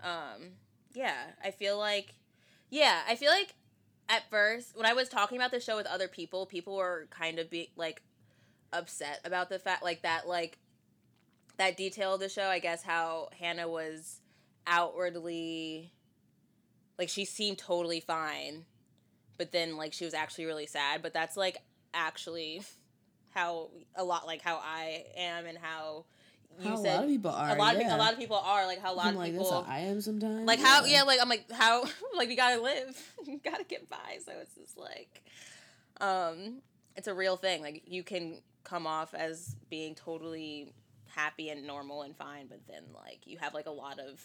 um, yeah, I feel like, yeah, I feel like at first, when I was talking about the show with other people, people were kind of, be, like, upset about the fact, like, that, like, that detail of the show, I guess, how Hannah was outwardly, like, she seemed totally fine. But then, like, she was actually really sad. But that's, like, actually how a lot, like, how I am and how you how said. a lot of people are, a lot yeah. of, a lot of people are, like, how a lot I'm of like, people. That's how I am sometimes. Like, yeah. how, yeah, like, I'm like, how, like, we gotta live. You gotta get by. So it's just, like, um, it's a real thing. Like, you can come off as being totally happy and normal and fine. But then, like, you have, like, a lot of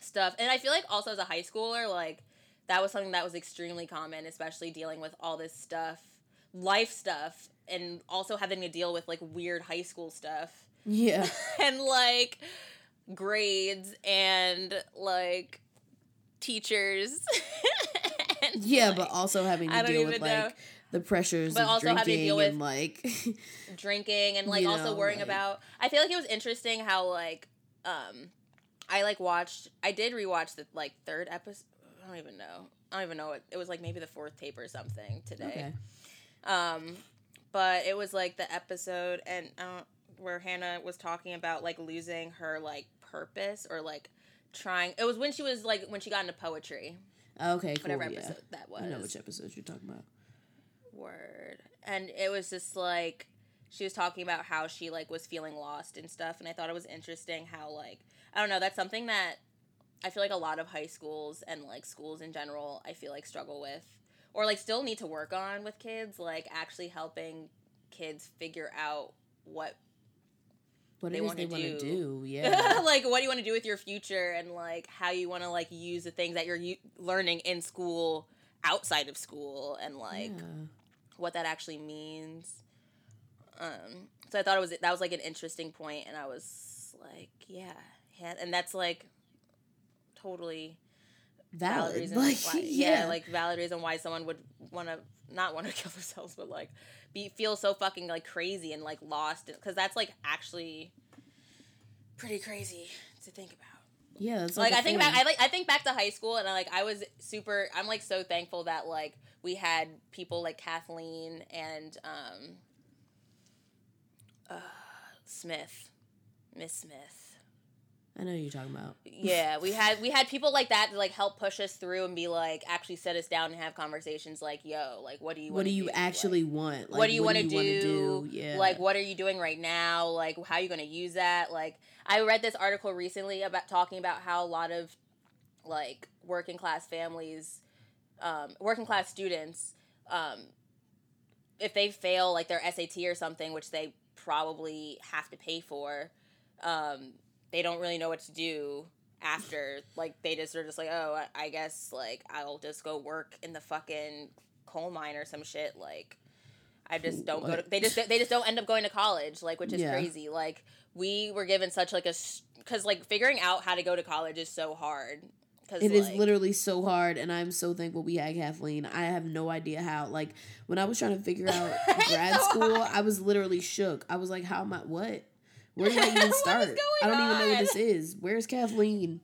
stuff. And I feel like also as a high schooler, like, that was something that was extremely common, especially dealing with all this stuff, life stuff, and also having to deal with, like, weird high school stuff. Yeah. And, like, grades and, like, teachers. And, yeah, like, but also having to deal with, like, know. the pressures but of also drinking having to deal with and, like... drinking and, like, also know, worrying like... about... I feel like it was interesting how, like, um, I, like, watched... I did rewatch the, like, third episode... I don't even know. I don't even know what it was, like, maybe the fourth tape or something today. Okay. Um, but it was like the episode and uh, where Hannah was talking about, like, losing her, like, purpose or, like, trying. It was when she was, like, when she got into poetry. Okay, cool. Whatever episode yeah. that was. I know which episode you're talking about. Word. and it was just like she was talking about how she like was feeling lost and stuff, and I thought it was interesting how like I don't know, that's something that I feel like a lot of high schools and like schools in general I feel like struggle with or like still need to work on with kids, like actually helping kids figure out what what they want to do. do. Yeah. Like what do you want to do with your future and like how you want to like use the things that you're u- learning in school outside of school and like yeah. what that actually means. Um so I thought it was that was like an interesting point, and I was like, yeah, and that's like totally valid, valid reason like, why, yeah. yeah, like valid reason why someone would want to not want to kill themselves, but like be feel so fucking like crazy and like lost, because that's like actually pretty crazy to think about. Yeah, that's like, like I think back, I like I think back to high school, and I like I was super. I'm like so thankful that like we had people like Kathleen and um, uh, Smith, Miss Smith. I know who you're talking about. Yeah, we had we had people like that to like help push us through and be like actually set us down and have conversations like, yo, like what do you what do you do? actually like, want? Like, what do you want to do? do? Yeah. Like what are you doing right now? Like how are you going to use that? Like I read this article recently about talking about how a lot of like working class families, um, working class students, um, if they fail like their S A T or something, which they probably have to pay for, um, they don't really know what to do after. Like, they just are just like, oh, I guess, like, I'll just go work in the fucking coal mine or some shit. Like, I just don't what? go to... They just, they just don't end up going to college, like, which is yeah. crazy. Like, we were given such, like, a... Because, like, figuring out how to go to college is so hard. It like, is literally so hard, and I'm so thankful we had Kathleen. I have no idea how. Like, when I was trying to figure out grad so school, hard. I was literally shook. I was like, how am I... What? Where do I even start? I don't on? even know what this is. Where's Kathleen?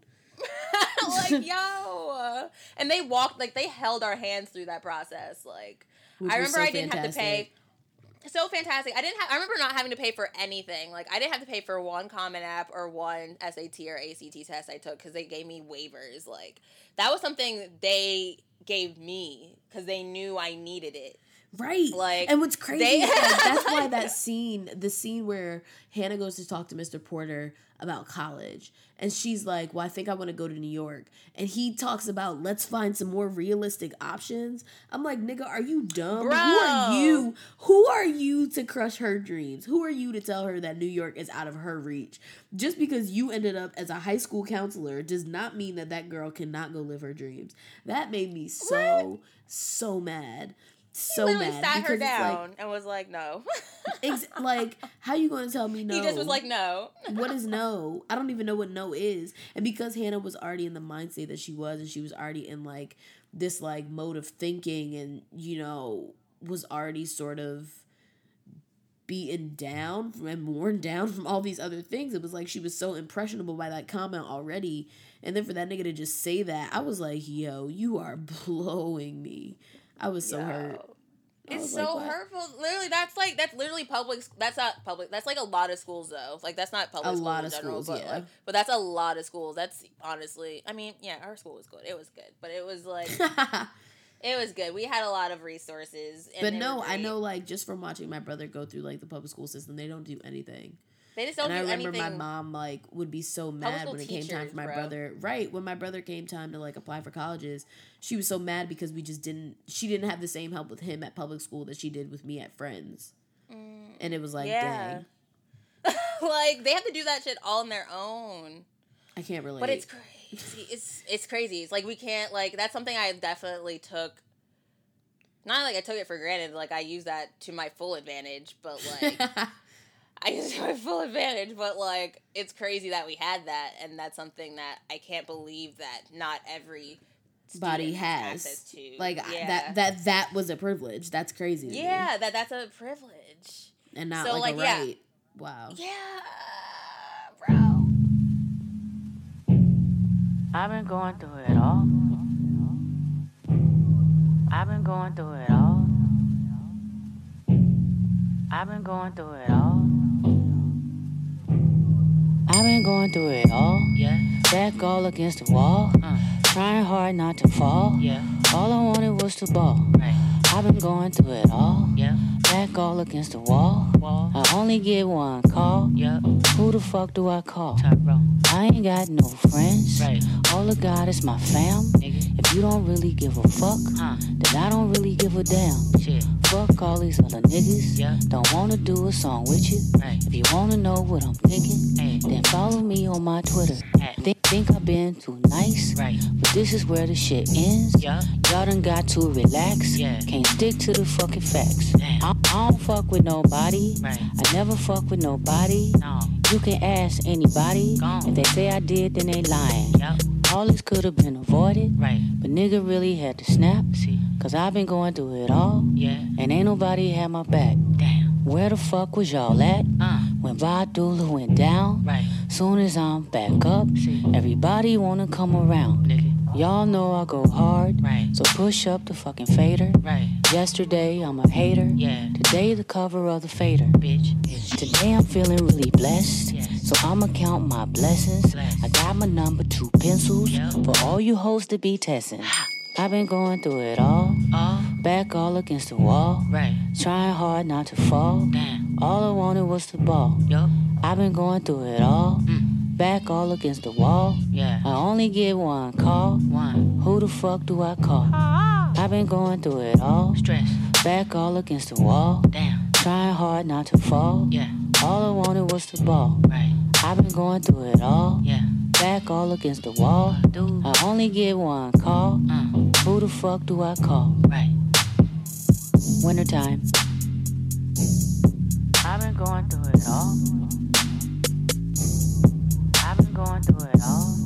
Like, yo. And they walked, like, they held our hands through that process. Like, Which I remember so I didn't fantastic. have to pay. So fantastic. I didn't have, I remember not having to pay for anything. Like, I didn't have to pay for one Common App or one S A T or A C T test I took because they gave me waivers. Like, that was something they gave me because they knew I needed it. Right. Like, and what's crazy they- is like, that's why that scene, the scene where Hannah goes to talk to Mister Porter about college, and she's like, well, I think I want to go to New York. And he talks about, let's find some more realistic options. I'm like, nigga, are you dumb? Bro. Who are you? Who are you to crush her dreams? Who are you to tell her that New York is out of her reach? Just because you ended up as a high school counselor does not mean that that girl cannot go live her dreams. That made me so, what? so mad. So he literally mad sat her down like, and was like, no. ex- like, how you going to tell me no? He just was like, no. What is no? I don't even know what no is. And because Hannah was already in the mindset that she was, and she was already in, like, this, like, mode of thinking and, you know, was already sort of beaten down and worn down from all these other things. It was like she was so impressionable by that comment already. And then for that nigga to just say that, I was like, yo, you are blowing me. I was so Yo. hurt. I it's so like, hurtful. Literally, that's like, that's literally public, that's not public, that's like a lot of schools though. Like, that's not public a schools lot of in general, schools, but, yeah. like, but that's a lot of schools. That's honestly, I mean, yeah, our school was good. It was good, but it was like, it was good. We had a lot of resources. And but no, I know like, just from watching my brother go through like the public school system, they don't do anything. They just don't and do anything. I remember anything. my mom like would be so mad when it teachers, came time for my bro. brother. Right. When my brother came time to like apply for colleges, she was so mad because we just didn't she didn't have the same help with him at public school that she did with me at Friends. Mm, and it was like, yeah. dang. Like they have to do that shit all on their own. I can't relate. But it's crazy. It's it's crazy. It's like we can't like that's something I definitely took. Not like I took it for granted, like I used that to my full advantage, but like I used to my full advantage, but, like, it's crazy that we had that, and that's something that I can't believe that not every body has access to. Like, yeah. that, that that was a privilege. That's crazy. Yeah, that, that's a privilege. And not, so, like, like, a yeah. right. Wow. Yeah, bro. I've been going through it all. I've been going through it all. I've been going through it all. I've been going through it all. Yeah. Back all against the wall. Uh. Trying hard not to fall. Yeah. All I wanted was to ball. Right. I've been going through it all. Yeah. back all against the wall. wall. I only get one call. Yep. Who the fuck do I call? Tyrone. I ain't got no friends. Right. All I got is my fam. Nigga. If you don't really give a fuck, huh. then I don't really give a damn. Shit. Fuck all these other niggas. Yeah. Don't wanna do a song with you. Right. If you wanna know what I'm thinking, hey. Then follow me on my Twitter. Hey. Think think I've been too nice, right. But this is where the shit ends. Yeah. Y'all done got to relax. Yeah. Can't stick to the fucking facts. I, I don't fuck with nobody. Right. I never fuck with nobody. No. You can ask anybody. Gone. If they say I did, then they lying. Yep. All this could have been avoided, right. But nigga really had to snap. See. Cause I've been going through it all, yeah. And ain't nobody had my back. Damn. Where the fuck was y'all at? Uh. When Vadula went down, right. Soon as I'm back up, see. Everybody wanna come around. Nigga. Y'all know I go hard, right. So push up the fucking fader. Right. Yesterday I'm a hater, yeah. Today the cover of the fader. Bitch. Bitch. Today I'm feeling really blessed. Yeah. So I'ma count my blessings. Bless. I got my number two pencils, yep. For all you hoes to be testing. I've been going through it all, all. Back all against the wall, right. Trying hard not to fall. Damn. All I wanted was the ball, yep. I've been going through it all, mm. Back all against the wall, yeah. I only get one call. One. Who the fuck do I call? Oh. I've been going through it all. Stress. Back all against the wall. Damn. Trying hard not to fall, yeah. All I wanted was the ball, right. I've been going through it all, yeah. Back all against the wall, dude. I only get one call. Mm. Who the fuck do I call? Right. Wintertime. I've been going through it all. I've been going through it all.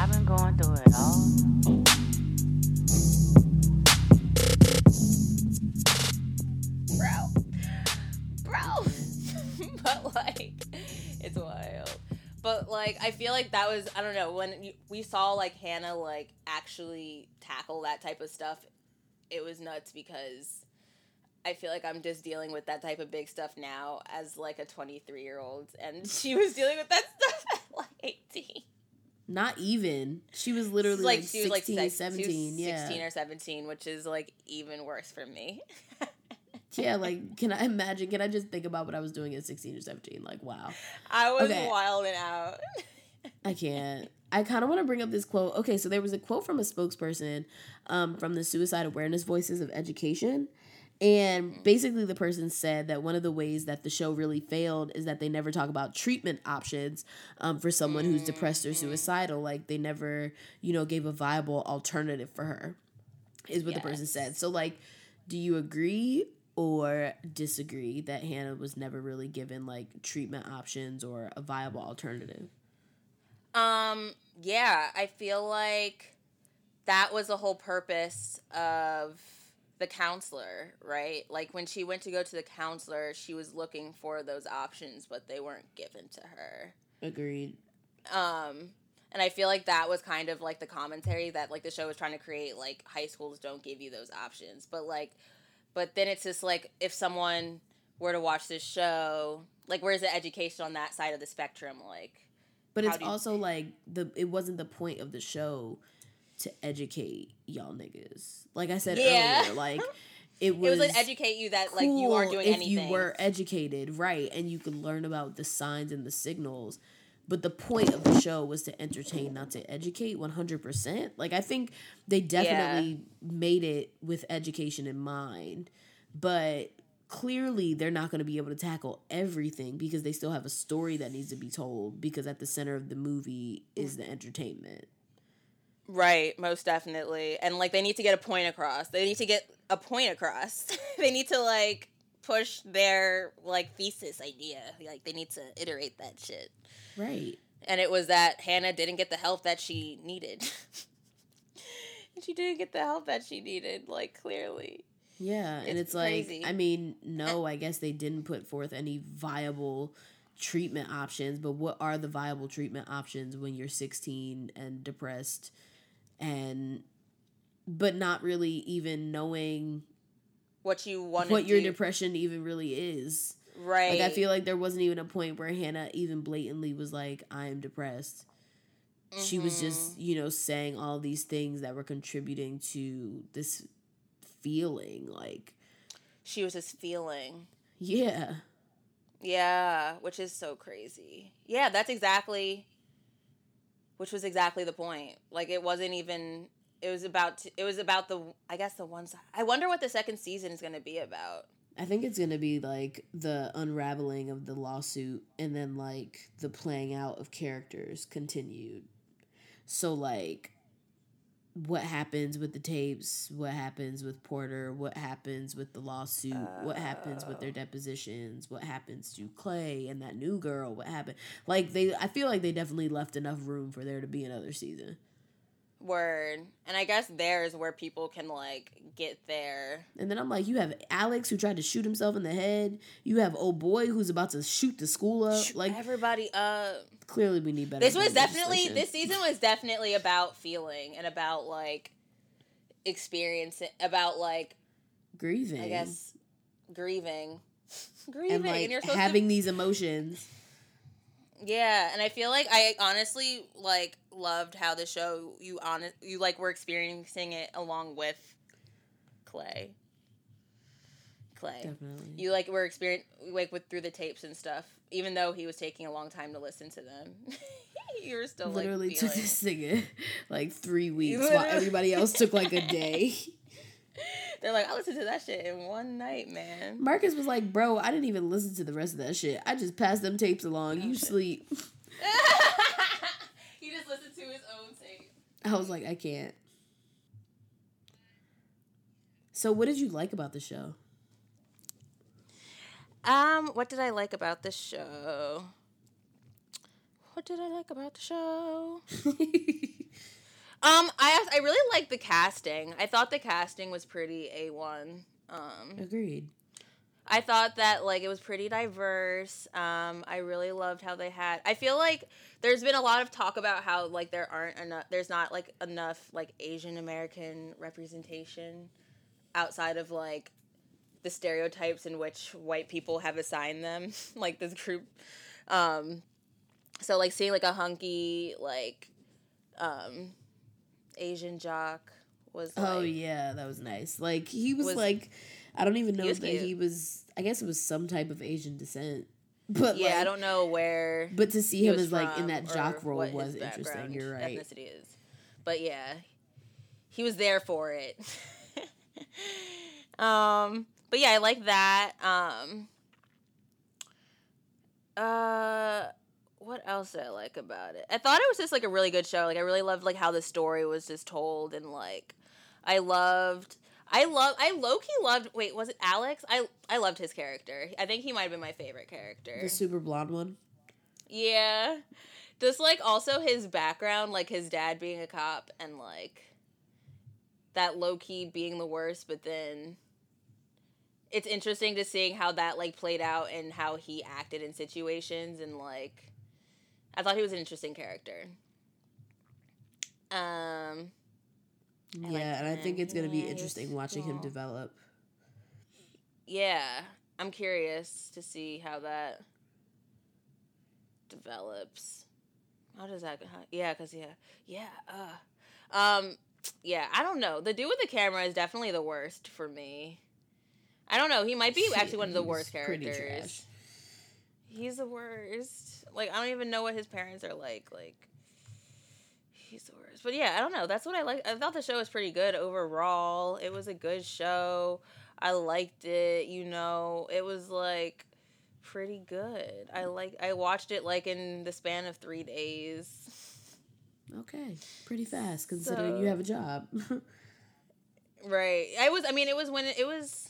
I've been going through it all. But, like, I feel like that was, I don't know, when we saw, like, Hannah, like, actually tackle that type of stuff, it was nuts because I feel like I'm just dealing with that type of big stuff now as, like, a twenty-three-year-old, and she was dealing with that stuff at, like, eighteen. Not even. She was literally, like, like she was sixteen, like, seventeen, she was yeah. sixteen or seventeen, which is, like, even worse for me. Yeah, like, can I imagine? Can I just think about what I was doing at sixteen or seventeen? Like, wow. I was okay. Wilding out. I can't. I kind of want to bring up this quote. Okay, so there was a quote from a spokesperson um, from the Suicide Awareness Voices of Education. And basically the person said that one of the ways that the show really failed is that they never talk about treatment options um, for someone who's depressed or suicidal. Like, they never, you know, gave a viable alternative for her, is what yes. the person said. So, like, do you agree or disagree that Hannah was never really given, like, treatment options or a viable alternative? Um, yeah, I feel like that was the whole purpose of the counselor, right? Like, when she went to go to the counselor, she was looking for those options, but they weren't given to her. Agreed. Um, and I feel like that was kind of, like, the commentary that, like, the show was trying to create, like, high schools don't give you those options. But, like... But then it's just, like, if someone were to watch this show, like, where's the education on that side of the spectrum? Like, but it's also, you... like, the it wasn't the point of the show to educate y'all niggas. Like I said yeah. earlier, like, it was... It was, like, educate you that, cool like, you aren't doing if anything. If you were educated, right, and you could learn about the signs and the signals. But the point of the show was to entertain, not to educate, one hundred percent. Like, I think they definitely yeah. made it with education in mind. But clearly, they're not going to be able to tackle everything because they still have a story that needs to be told because at the center of the movie is the entertainment. Right, most definitely. And, like, they need to get a point across. They need to get a point across. They need to, like... push their, like, thesis idea. Like, they need to iterate that shit. Right. And it was that Hannah didn't get the help that she needed. And she didn't get the help that she needed, like, clearly. Yeah, it's and it's crazy. Like, I mean, no, I guess they didn't put forth any viable treatment options, but what are the viable treatment options when you're sixteen and depressed and, but not really even knowing... What you want What do. Your depression even really is. Right. Like, I feel like there wasn't even a point where Hannah even blatantly was like, I am depressed. Mm-hmm. She was just, you know, saying all these things that were contributing to this feeling, like... She was just feeling. Yeah. Yeah, which is so crazy. Yeah, that's exactly... Which was exactly the point. Like, it wasn't even... It was about... To, it was about the... I guess the one side... I wonder what the second season is going to be about. I think it's going to be, like, the unraveling of the lawsuit and then, like, the playing out of characters continued. So, like... What happens with the tapes? What happens with Porter? What happens with the lawsuit? Oh. What happens with their depositions? What happens to Clay and that new girl? What happened? Like, they, I feel like they definitely left enough room for there to be another season. Word. And I guess there is where people can, like, get there. And then I'm like, you have Alex who tried to shoot himself in the head. You have old boy who's about to shoot the school up. Shoot like everybody up. Clearly we need better. This was definitely, this season was definitely about feeling and about, like, experiencing, about, like... Grieving. I guess. Grieving. Grieving. And, like, and you're having to... these emotions. Yeah, and I feel like I honestly, like, loved how the show, you, on, you like, were experiencing it along with Clay. Clay. Definitely. You, like, were experiencing, like, with through the tapes and stuff, even though he was taking a long time to listen to them. You were still, literally like, literally took this thing, like, three weeks while everybody else took, like, a day. They're like, I listened to that shit in one night, man. Marcus was like, bro, I didn't even listen to the rest of that shit. I just passed them tapes along. You sleep. He just listened to his own tape. I was like, I can't. So what did you like about the show? Um, what did I like about the show? What did I like about the show? Um, I I really liked the casting. I thought the casting was pretty A one. Um, Agreed. I thought that, like, it was pretty diverse. Um, I really loved how they had... I feel like there's been a lot of talk about how, like, there aren't enough... There's not, like, enough, like, Asian American representation outside of, like, the stereotypes in which white people have assigned them. Like, this group. Um, so, like, seeing, like, a hunky, like... Um, Asian jock was like, oh yeah, that was nice. Like, he was, was like, I don't even know that cute. He was, I guess it was some type of Asian descent, but yeah, like, I don't know where, but to see him as like in that jock role was interesting. You're right, ethnicity is, but yeah, he was there for it. um but yeah, I like that. um uh What else did I like about it? I thought it was just, like, a really good show. Like, I really loved, like, how the story was just told. And, like, I loved... I love... I low-key loved... Wait, was it Alex? I I loved his character. I think he might have been my favorite character. The super blonde one? Yeah. Just, like, also his background. Like, his dad being a cop. And, like, that low-key being the worst. But then... It's interesting to seeing how that, like, played out and how he acted in situations. And, like... I thought he was an interesting character. Um, yeah, I and I think it's going to be interesting watching him develop. Yeah, I'm curious to see how that develops. How does that go? Yeah, because, yeah. Yeah, uh. Um, yeah, I don't know. The dude with the camera is definitely the worst for me. I don't know. He might be actually one of the worst characters. Pretty trash. He's the worst. Like, I don't even know what his parents are like. Like, he's the worst. But yeah, I don't know. That's what I like. I thought the show was pretty good overall. It was a good show. I liked it. You know, it was like pretty good. I like. I watched it like in the span of three days. Okay, pretty fast considering so, you have a job. Right. I was. I mean, it was when it, it was.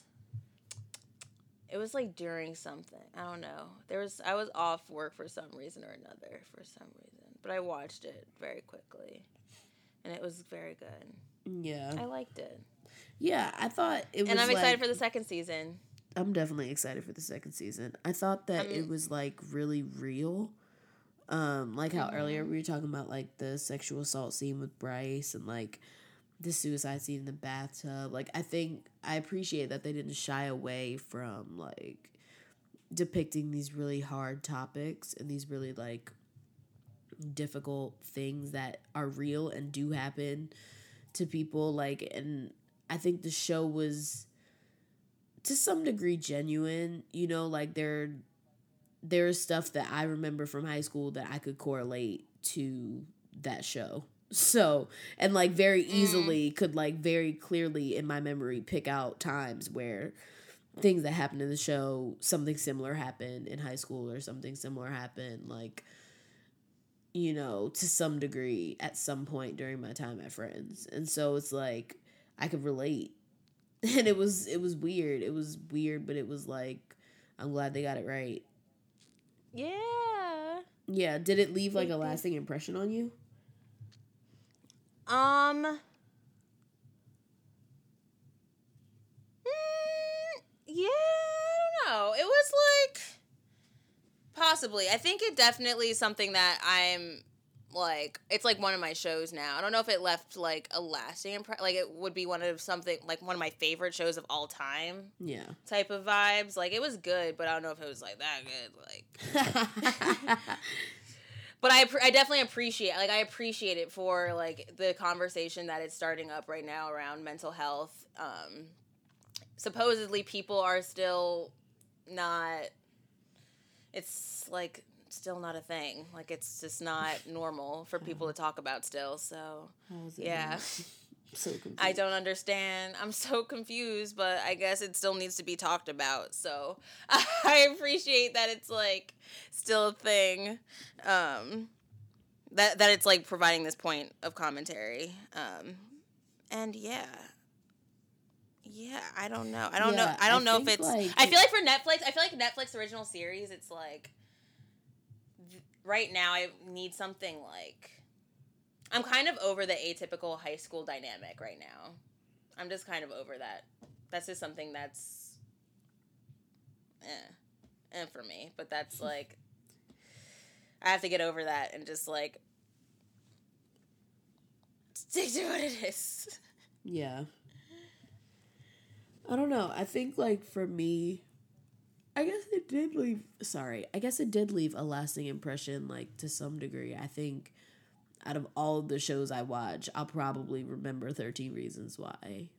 It was, like, during something. I don't know. There was I was off work for some reason or another for some reason. But I watched it very quickly. And it was very good. Yeah. I liked it. Yeah, I thought it was, And I'm like, excited for the second season. I'm definitely excited for the second season. I thought that I mean, it was, like, really real. Um, like how mm-hmm. earlier we were talking about, like, the sexual assault scene with Bryce and, like, the suicide scene in the bathtub. Like, I think I appreciate that they didn't shy away from, like, depicting these really hard topics and these really, like, difficult things that are real and do happen to people. Like, and I think the show was to some degree genuine, you know, like there, there is stuff that I remember from high school that I could correlate to that show. So, and like very easily could like very clearly in my memory pick out times where things that happened in the show, something similar happened in high school or something similar happened, like, you know, to some degree at some point during my time at Friends. And so it's like, I could relate. And it was, it was weird. It was weird, but it was like, I'm glad they got it right. Yeah. Yeah. Did it leave like a lasting impression on you? Um, mm, yeah, I don't know. It was like, possibly. I think it definitely is something that I'm, like, it's like one of my shows now. I don't know if it left, like, a lasting impression. Like, it would be one of something, like, one of my favorite shows of all time. Yeah. Type of vibes. Like, it was good, but I don't know if it was, like, that good. Like... But I I definitely appreciate, like, I appreciate it for, like, the conversation that it's starting up right now around mental health. Um, supposedly people are still not, it's, like, still not a thing. Like, it's just not normal for people to talk about still, so, yeah. I'm so confused. I don't understand. I'm so confused, but I guess it still needs to be talked about, so I appreciate that it's, like... still a thing, um, that that it's like providing this point of commentary, um, and yeah, yeah. I don't know. I don't yeah, know. I don't I know if it's. Like, I feel like for Netflix, I feel like Netflix original series. It's like right now, I need something like. I'm kind of over the atypical high school dynamic right now. I'm just kind of over that. That's just something that's. Eh. And for me, but that's like, I have to get over that and just like stick to what it is. Yeah. I don't know. I think like for me, I guess it did leave, sorry, I guess it did leave a lasting impression, like to some degree. I think out of all the shows I watch, I'll probably remember thirteen Reasons Why.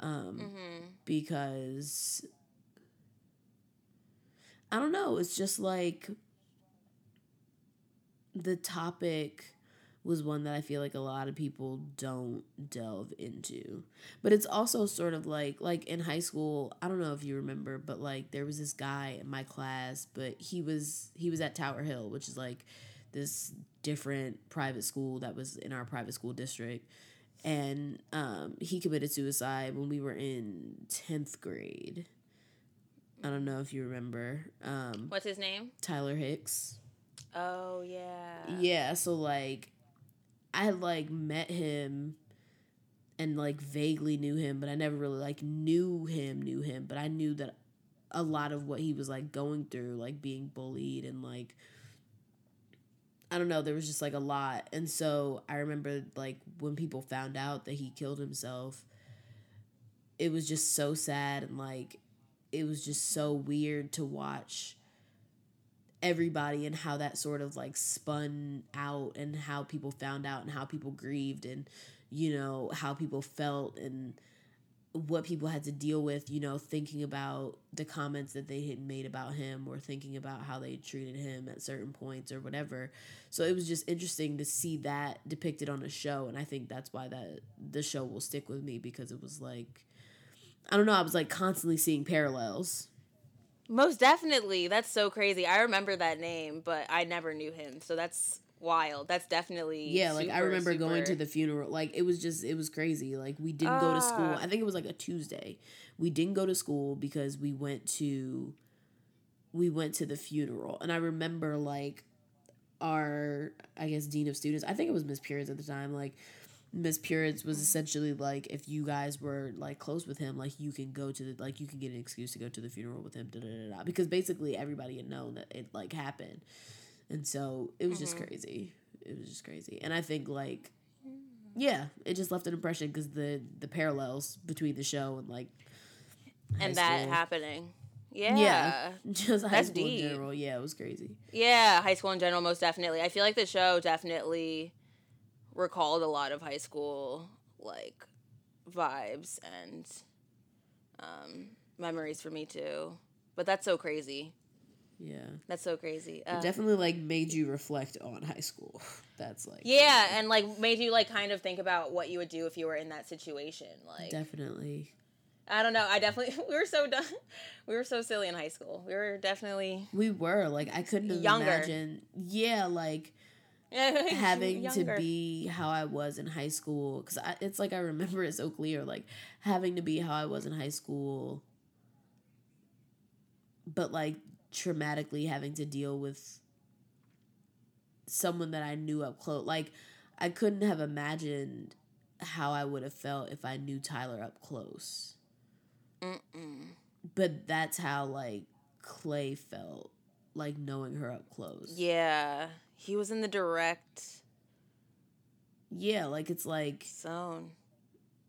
Um, mm-hmm. Because... I don't know, it's just like the topic was one that I feel like a lot of people don't delve into. But it's also sort of like, like in high school, I don't know if you remember, but like there was this guy in my class, but he was he was at Tower Hill, which is like this different private school that was in our private school district. And um, he committed suicide when we were in tenth grade. I don't know if you remember. Um, What's his name? Tyler Hicks. Oh, yeah. Yeah, so, like, I had, like, met him and, like, vaguely knew him, but I never really, like, knew him, knew him. But I knew that a lot of what he was, like, going through, like, being bullied and, like, I don't know, there was just, like, a lot. And so I remember, like, when people found out that he killed himself, it was just so sad and, like... it was just so weird to watch everybody and how that sort of like spun out and how people found out and how people grieved and, you know, how people felt and what people had to deal with, you know, thinking about the comments that they had made about him or thinking about how they treated him at certain points or whatever. So it was just interesting to see that depicted on a show. And I think that's why that the show will stick with me because it was like, I don't know, I was, like, constantly seeing parallels. Most definitely. That's so crazy. I remember that name, but I never knew him, so that's wild. That's definitely Yeah, like, super, I remember super... going to the funeral. Like, it was just, it was crazy. Like, we didn't ah. go to school. I think it was, like, a Tuesday. We didn't go to school because we went to, we went to the funeral. And I remember, like, our, I guess, dean of students. I think it was Miss Pierce at the time, like... Miss Pierce was essentially like, if you guys were like close with him, like you can go to the, like you can get an excuse to go to the funeral with him, da da da da. Because basically everybody had known that it like happened, and so it was mm-hmm. just crazy. It was just crazy, and I think like, yeah, it just left an impression because the the parallels between the show and like, and that school. happening, yeah, yeah, just high That's school deep. in general, yeah, it was crazy. Yeah, high school in general, most definitely. I feel like the show definitely recalled a lot of high school, like, vibes and um, memories for me too. But that's so crazy. Yeah. That's so crazy. Uh, it definitely, like, made you reflect on high school. That's, like... Yeah, crazy. And, like, made you, like, kind of think about what you would do if you were in that situation. Like... Definitely. I don't know. I definitely... We were so dumb. We were so silly in high school. We were definitely... We were. Like, I couldn't have younger. imagined... Yeah, like... having younger. to be how I was in high school. Because it's, like, I remember it so clear. Like, having to be how I was in high school. But, like... traumatically having to deal with someone that I knew up close. Like, I couldn't have imagined how I would have felt if I knew Tyler up close. Mm-mm. But that's how, like, Clay felt, like, knowing her up close. Yeah. He was in the direct... Yeah, like, it's like... zone.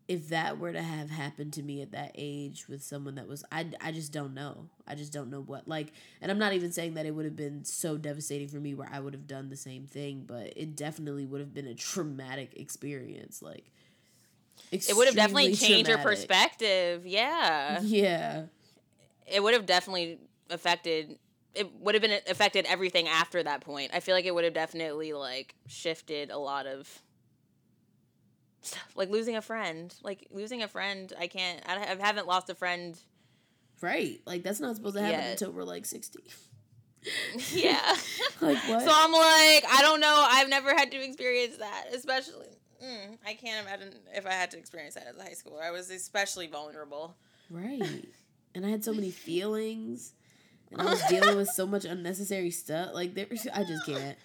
If that were to have happened to me at that age with someone that was... I, I just don't know. I just don't know what... Like, and I'm not even saying that it would have been so devastating for me where I would have done the same thing, but it definitely would have been a traumatic experience. Like, It would have definitely changed your perspective. Yeah. Yeah. It would have definitely affected... It would have been affected everything after that point. I feel like it would have definitely, like, shifted a lot of... stuff, like losing a friend, like losing a friend. I can't, I haven't lost a friend. Right. Like, that's not supposed to happen yet. Until we're like sixty. Yeah. Like, what? So I'm like, I don't know. I've never had to experience that, especially. Mm, I can't imagine if I had to experience that as a high schooler. I was especially vulnerable. Right. And I had so many feelings and I was dealing with so much unnecessary stuff. Like, there, I just can't.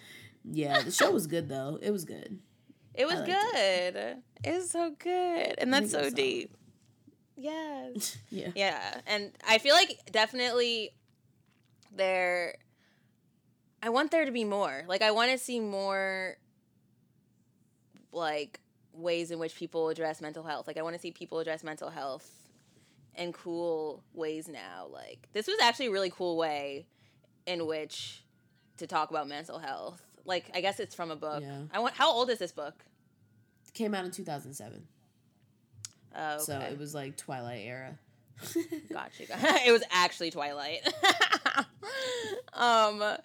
Yeah. The show was good though. It was good. It was good. It. it was so good. And that's so deep. Yes. Yeah. Yeah. And I feel like definitely there, I want there to be more. Like, I want to see more, like, ways in which people address mental health. Like, I want to see people address mental health in cool ways now. Like, this was actually a really cool way in which to talk about mental health. Like, I guess it's from a book. Yeah. I want. How old is this book? It came out in two thousand seven. Oh, okay. So it was, like, Twilight era. Gotcha. It was actually Twilight. um, I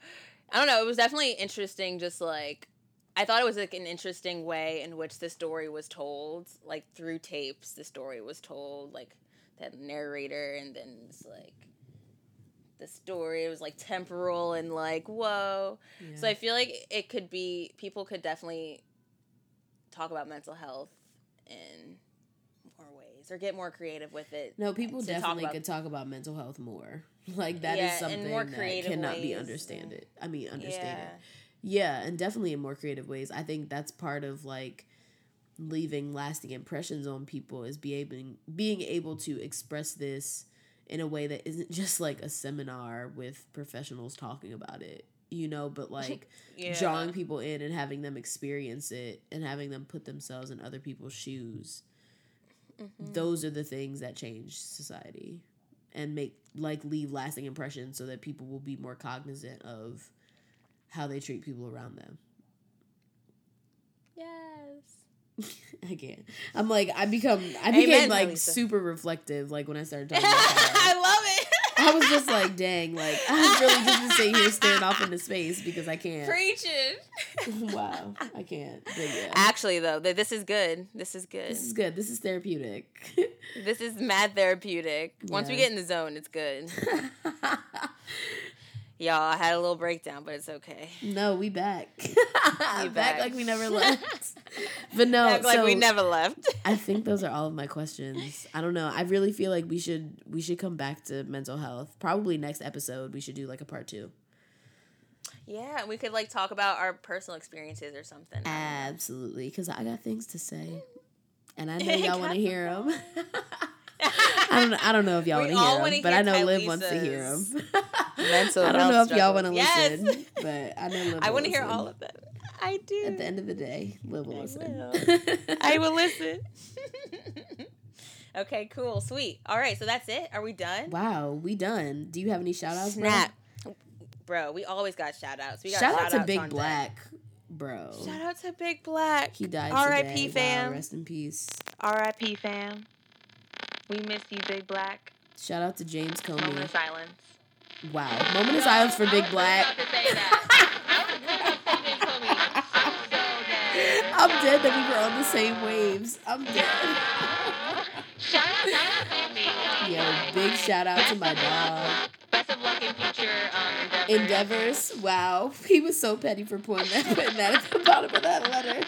don't know. It was definitely interesting, just, like, I thought it was, like, an interesting way in which this story was told. Like, through tapes, the story was told. Like, that narrator and then it's, like... the story, it was, like, temporal and, like, whoa. Yeah. So I feel like it could be, people could definitely talk about mental health in more ways or get more creative with it. No, people definitely talk could talk about mental health more. Like, that yeah, is something more that cannot ways. be understanded. I mean, understated. Yeah. yeah, and definitely in more creative ways. I think that's part of, like, leaving lasting impressions on people is be able, being able to express this in a way that isn't just, like, a seminar with professionals talking about it, you know, but, like, yeah. drawing people in and having them experience it and having them put themselves in other people's shoes. Mm-hmm. Those are the things that change society and make, like, leave lasting impressions so that people will be more cognizant of how they treat people around them. Yes. I can't. I'm like, I become, I became Amen, like Lisa. super reflective, like, when I started talking about that. I love it. I was just like, dang, like, I really just been sitting here staring off into space because I can't. Preaching. Wow. I can't. But yeah. Actually, though, this is good. This is good. This is good. This is therapeutic. This is mad therapeutic. Yeah. Once we get in the zone, it's good. Y'all, I had a little breakdown, but it's okay. No, we back. We back. back like we never left. But no, back like so we never left. I think those are all of my questions. I don't know. I really feel like we should we should come back to mental health. Probably next episode we should do, like, a part two. Yeah, we could, like, talk about our personal experiences or something. Absolutely, because I got things to say, and I know y'all want to hear them. I don't. I don't know if y'all want to hear them, but hear I know Ty Liv Lisa's wants to hear them. Mental I don't know if struggles. y'all want to yes. listen, but I know Liv I want to hear all of them. I do. At the end of the day, Liv will I listen. Will. I will listen. Okay, cool, sweet. All right, so that's it. Are we done? Wow, we done. Do you have any shout outs? Snap, bro. bro we always got shout outs. We got shout, shout out to Big Black. That. Bro. Shout out to Big Black. He died R I P fam. Wow, rest in peace. R I P fam. We miss you, Big Black. Shout out to James Comey. Moment of silence. Wow. Moment no, of silence for Big Black. I was about to say that. I was about to say James Comey. So, so dead. I'm dead that we were on the same waves. I'm dead. Shout out to Big Black. Yo, big shout out to my dog. Best of luck in future um, endeavors. endeavors. Wow. He was so petty for putting that, putting that at the bottom of that letter.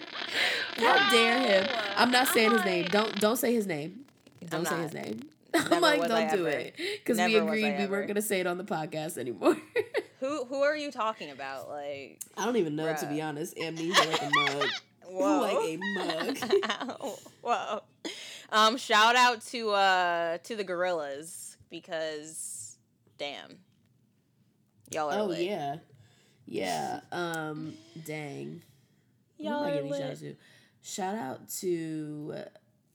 How dare him. I'm not saying his name. Don't don't say his name. Don't say his name. I'm like, don't do it. Because we agreed we weren't going to say it on the podcast anymore. Who who are you talking about? Like, I don't even know, bruh. To be honest. Amnesia like a mug. Whoa. Like a mug. Whoa. Um, shout out to uh to the gorillas because damn. Y'all are oh, lit. Oh yeah. Yeah. Um dang. Y'all are lit. Shout out to, shout out to uh,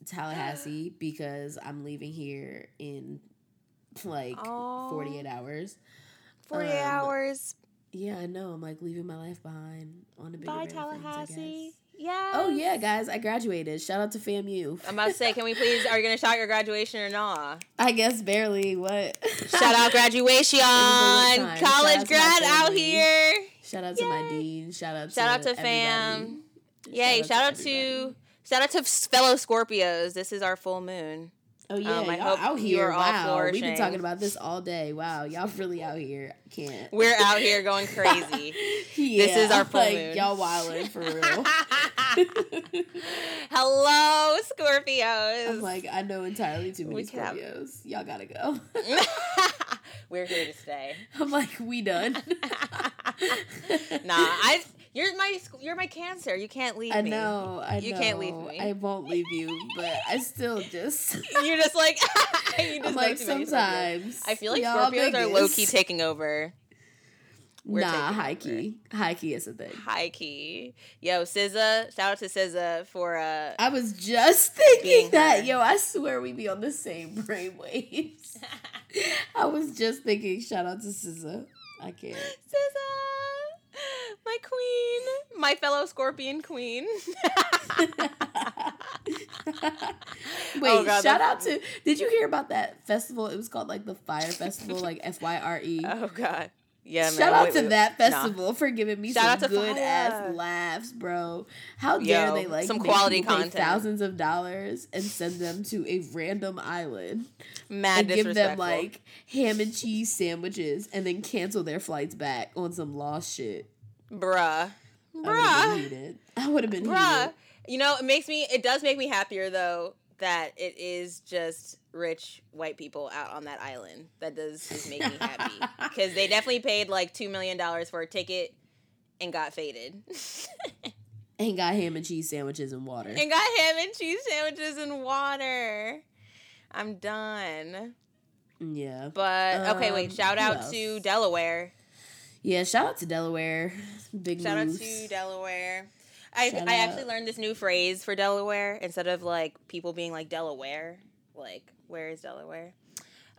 Tallahassee because I'm leaving here in like oh, forty-eight hours. forty-eight um, hours. Yeah, I know. I'm like leaving my life behind on a bigger bye, Tallahassee. Things, yes. Oh yeah, guys, I graduated. Shout out to F A M U. I'm about to say, can we please? Are you gonna shout your graduation or not? I guess barely. What? Shout out graduation, college grad out here. Shout out yay, to my dean. Shout out. Shout to out to fam. Yay! Shout out, shout out to everybody. Shout out to fellow Scorpios. This is our full moon. Oh yeah, um, I y'all hope out here. Wow, we've been talking about this all day. Wow, y'all really out here. Can't. We're out here going crazy. Yeah, this is our full like, moon. Y'all wildin' for real. Hello, Scorpios. I'm like, I know entirely too many Scorpios. Have... Y'all gotta go. We're here to stay. I'm like, we done. Nah, I. You're my you're my Cancer. You can't leave me. I know. I you know. You can't leave me. I won't leave you, but I still just. You're just like. You just I'm like sometimes. I feel like Scorpios are low key taking over. We're nah, high key. High key is a thing. High key. Yo, S Z A. Shout out to S Z A for. Uh, I was just thinking that. Her. Yo, I swear we be on the same brainwaves. I was just thinking. Shout out to S Z A. I can't. S Z A. My queen, my fellow Scorpion queen. Wait, oh God, shout out funny. To, did you hear about that festival? It was called like the Fyre Festival, like F Y R E. Oh God. Yeah, man. Shout out wait, to wait, that wait. Festival nah. for giving me shout some good Fyre. Ass laughs, bro. How dare yo, they like some quality content, thousands of dollars and send them to a random island, mad and give them like ham and cheese sandwiches and then cancel their flights back on some lost shit, bruh. Bruh, I would have been, been heated. You know, it makes me. It does make me happier though that it is just rich white people out on that island. That does just make me happy. Because they definitely paid like two million dollars for a ticket and got faded. And got ham and cheese sandwiches and water. And got ham and cheese sandwiches and water. I'm done. Yeah. But, okay, um, wait. Shout out to Delaware. Yeah, shout out to Delaware. Big shout moves. Out to Delaware. I shout I out. Actually learned this new phrase for Delaware. Instead of, like, people being like, Delaware, like, where is Delaware?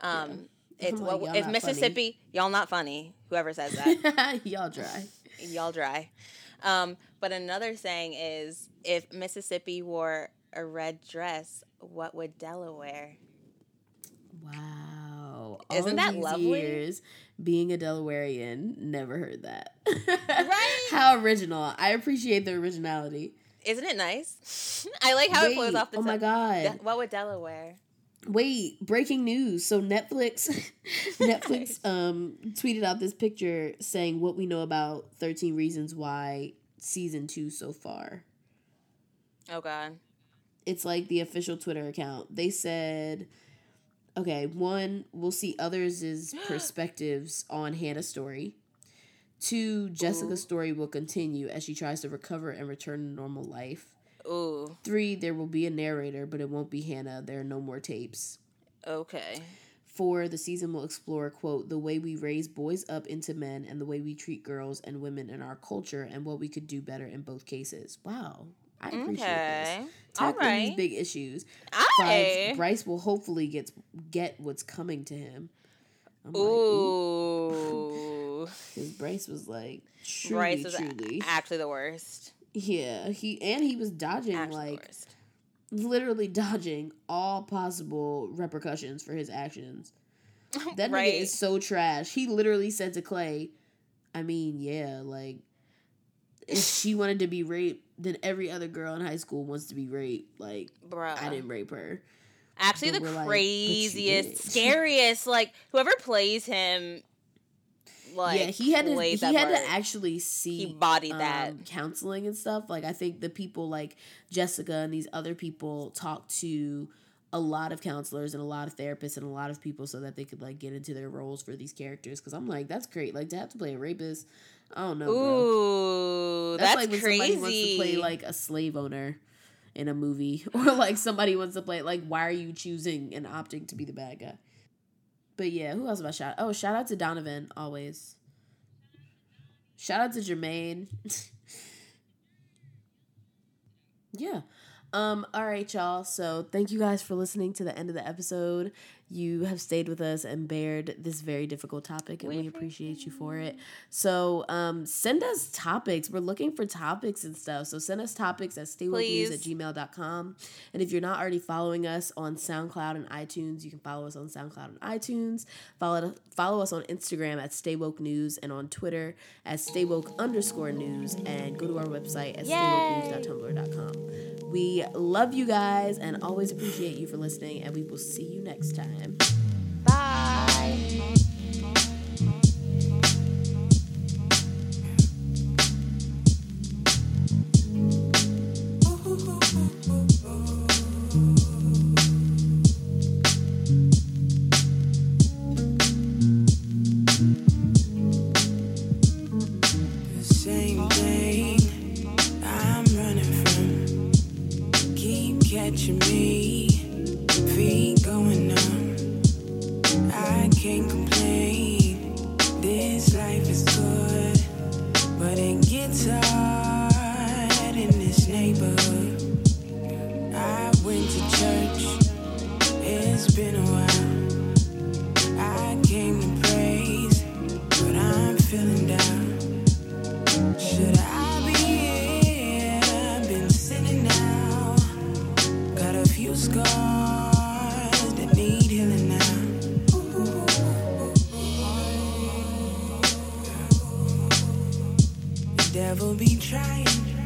Um, yeah. It's like, well, if Mississippi, funny. Y'all not funny, whoever says that. Y'all dry. Y'all dry. Um, but another saying is, if Mississippi wore a red dress, what would Delaware? Wow. Isn't all that these lovely? Years, being a Delawarean, never heard that. Right? How original. I appreciate the originality. Isn't it nice? I like how wait, it flows off the top. Oh my God. De- what would Delaware? Wait, breaking news. So Netflix Netflix um, tweeted out this picture saying what we know about thirteen Reasons Why season two so far. Oh God. It's like the official Twitter account. They said, okay, one, we'll see others' perspectives on Hannah's story. Two, Jessica's ooh. Story will continue as she tries to recover and return to normal life. Ooh. Three, there will be a narrator, but it won't be Hannah. There are no more tapes. Okay. Four, the season will explore, quote, the way we raise boys up into men and the way we treat girls and women in our culture and what we could do better in both cases. Wow. I appreciate okay. this. Tackling right. these big issues. I... Five, Bryce will hopefully get, get what's coming to him. I'm ooh. Like, ooh. Ooh. Because Bryce was like truly, Bryce was truly. actually the worst. Yeah, he and he was dodging actually like literally dodging all possible repercussions for his actions. That right. nigga is so trash. He literally said to Clay, I mean, yeah, like, if she wanted to be raped, then every other girl in high school wants to be raped. Like, bruh. I didn't rape her. Actually, but the craziest, like, scariest, like, whoever plays him, like, yeah, he had to, he had part. to actually see he bodied um, that. counseling and stuff. Like, I think the people, like, Jessica and these other people talk to a lot of counselors and a lot of therapists and a lot of people so that they could, like, get into their roles for these characters. Because I'm like, that's great. Like, to have to play a rapist, I don't know, bro. Ooh, that's, that's like when crazy. Somebody wants to play, like, a slave owner in a movie. Or, like, somebody wants to play, like, why are you choosing and opting to be the bad guy? But, yeah, who else have I shout out? Oh, shout out to Donovan, always. Shout out to Jermaine. Yeah. Um, all right, y'all. So thank you guys for listening to the end of the episode. You have stayed with us and bared this very difficult topic, and we appreciate you for it. So um, send us topics. We're looking for topics and stuff. So send us topics at stay wild news at gmail dot com. And if you're not already following us on SoundCloud and iTunes, you can follow us on SoundCloud and iTunes. Follow follow us on Instagram at staywokenews and on Twitter at staywoke underscore news. And go to our website at staywokenews dot tumblr dot com. We love you guys and always appreciate you for listening. And we will see you next time. Bye. Devil be trying.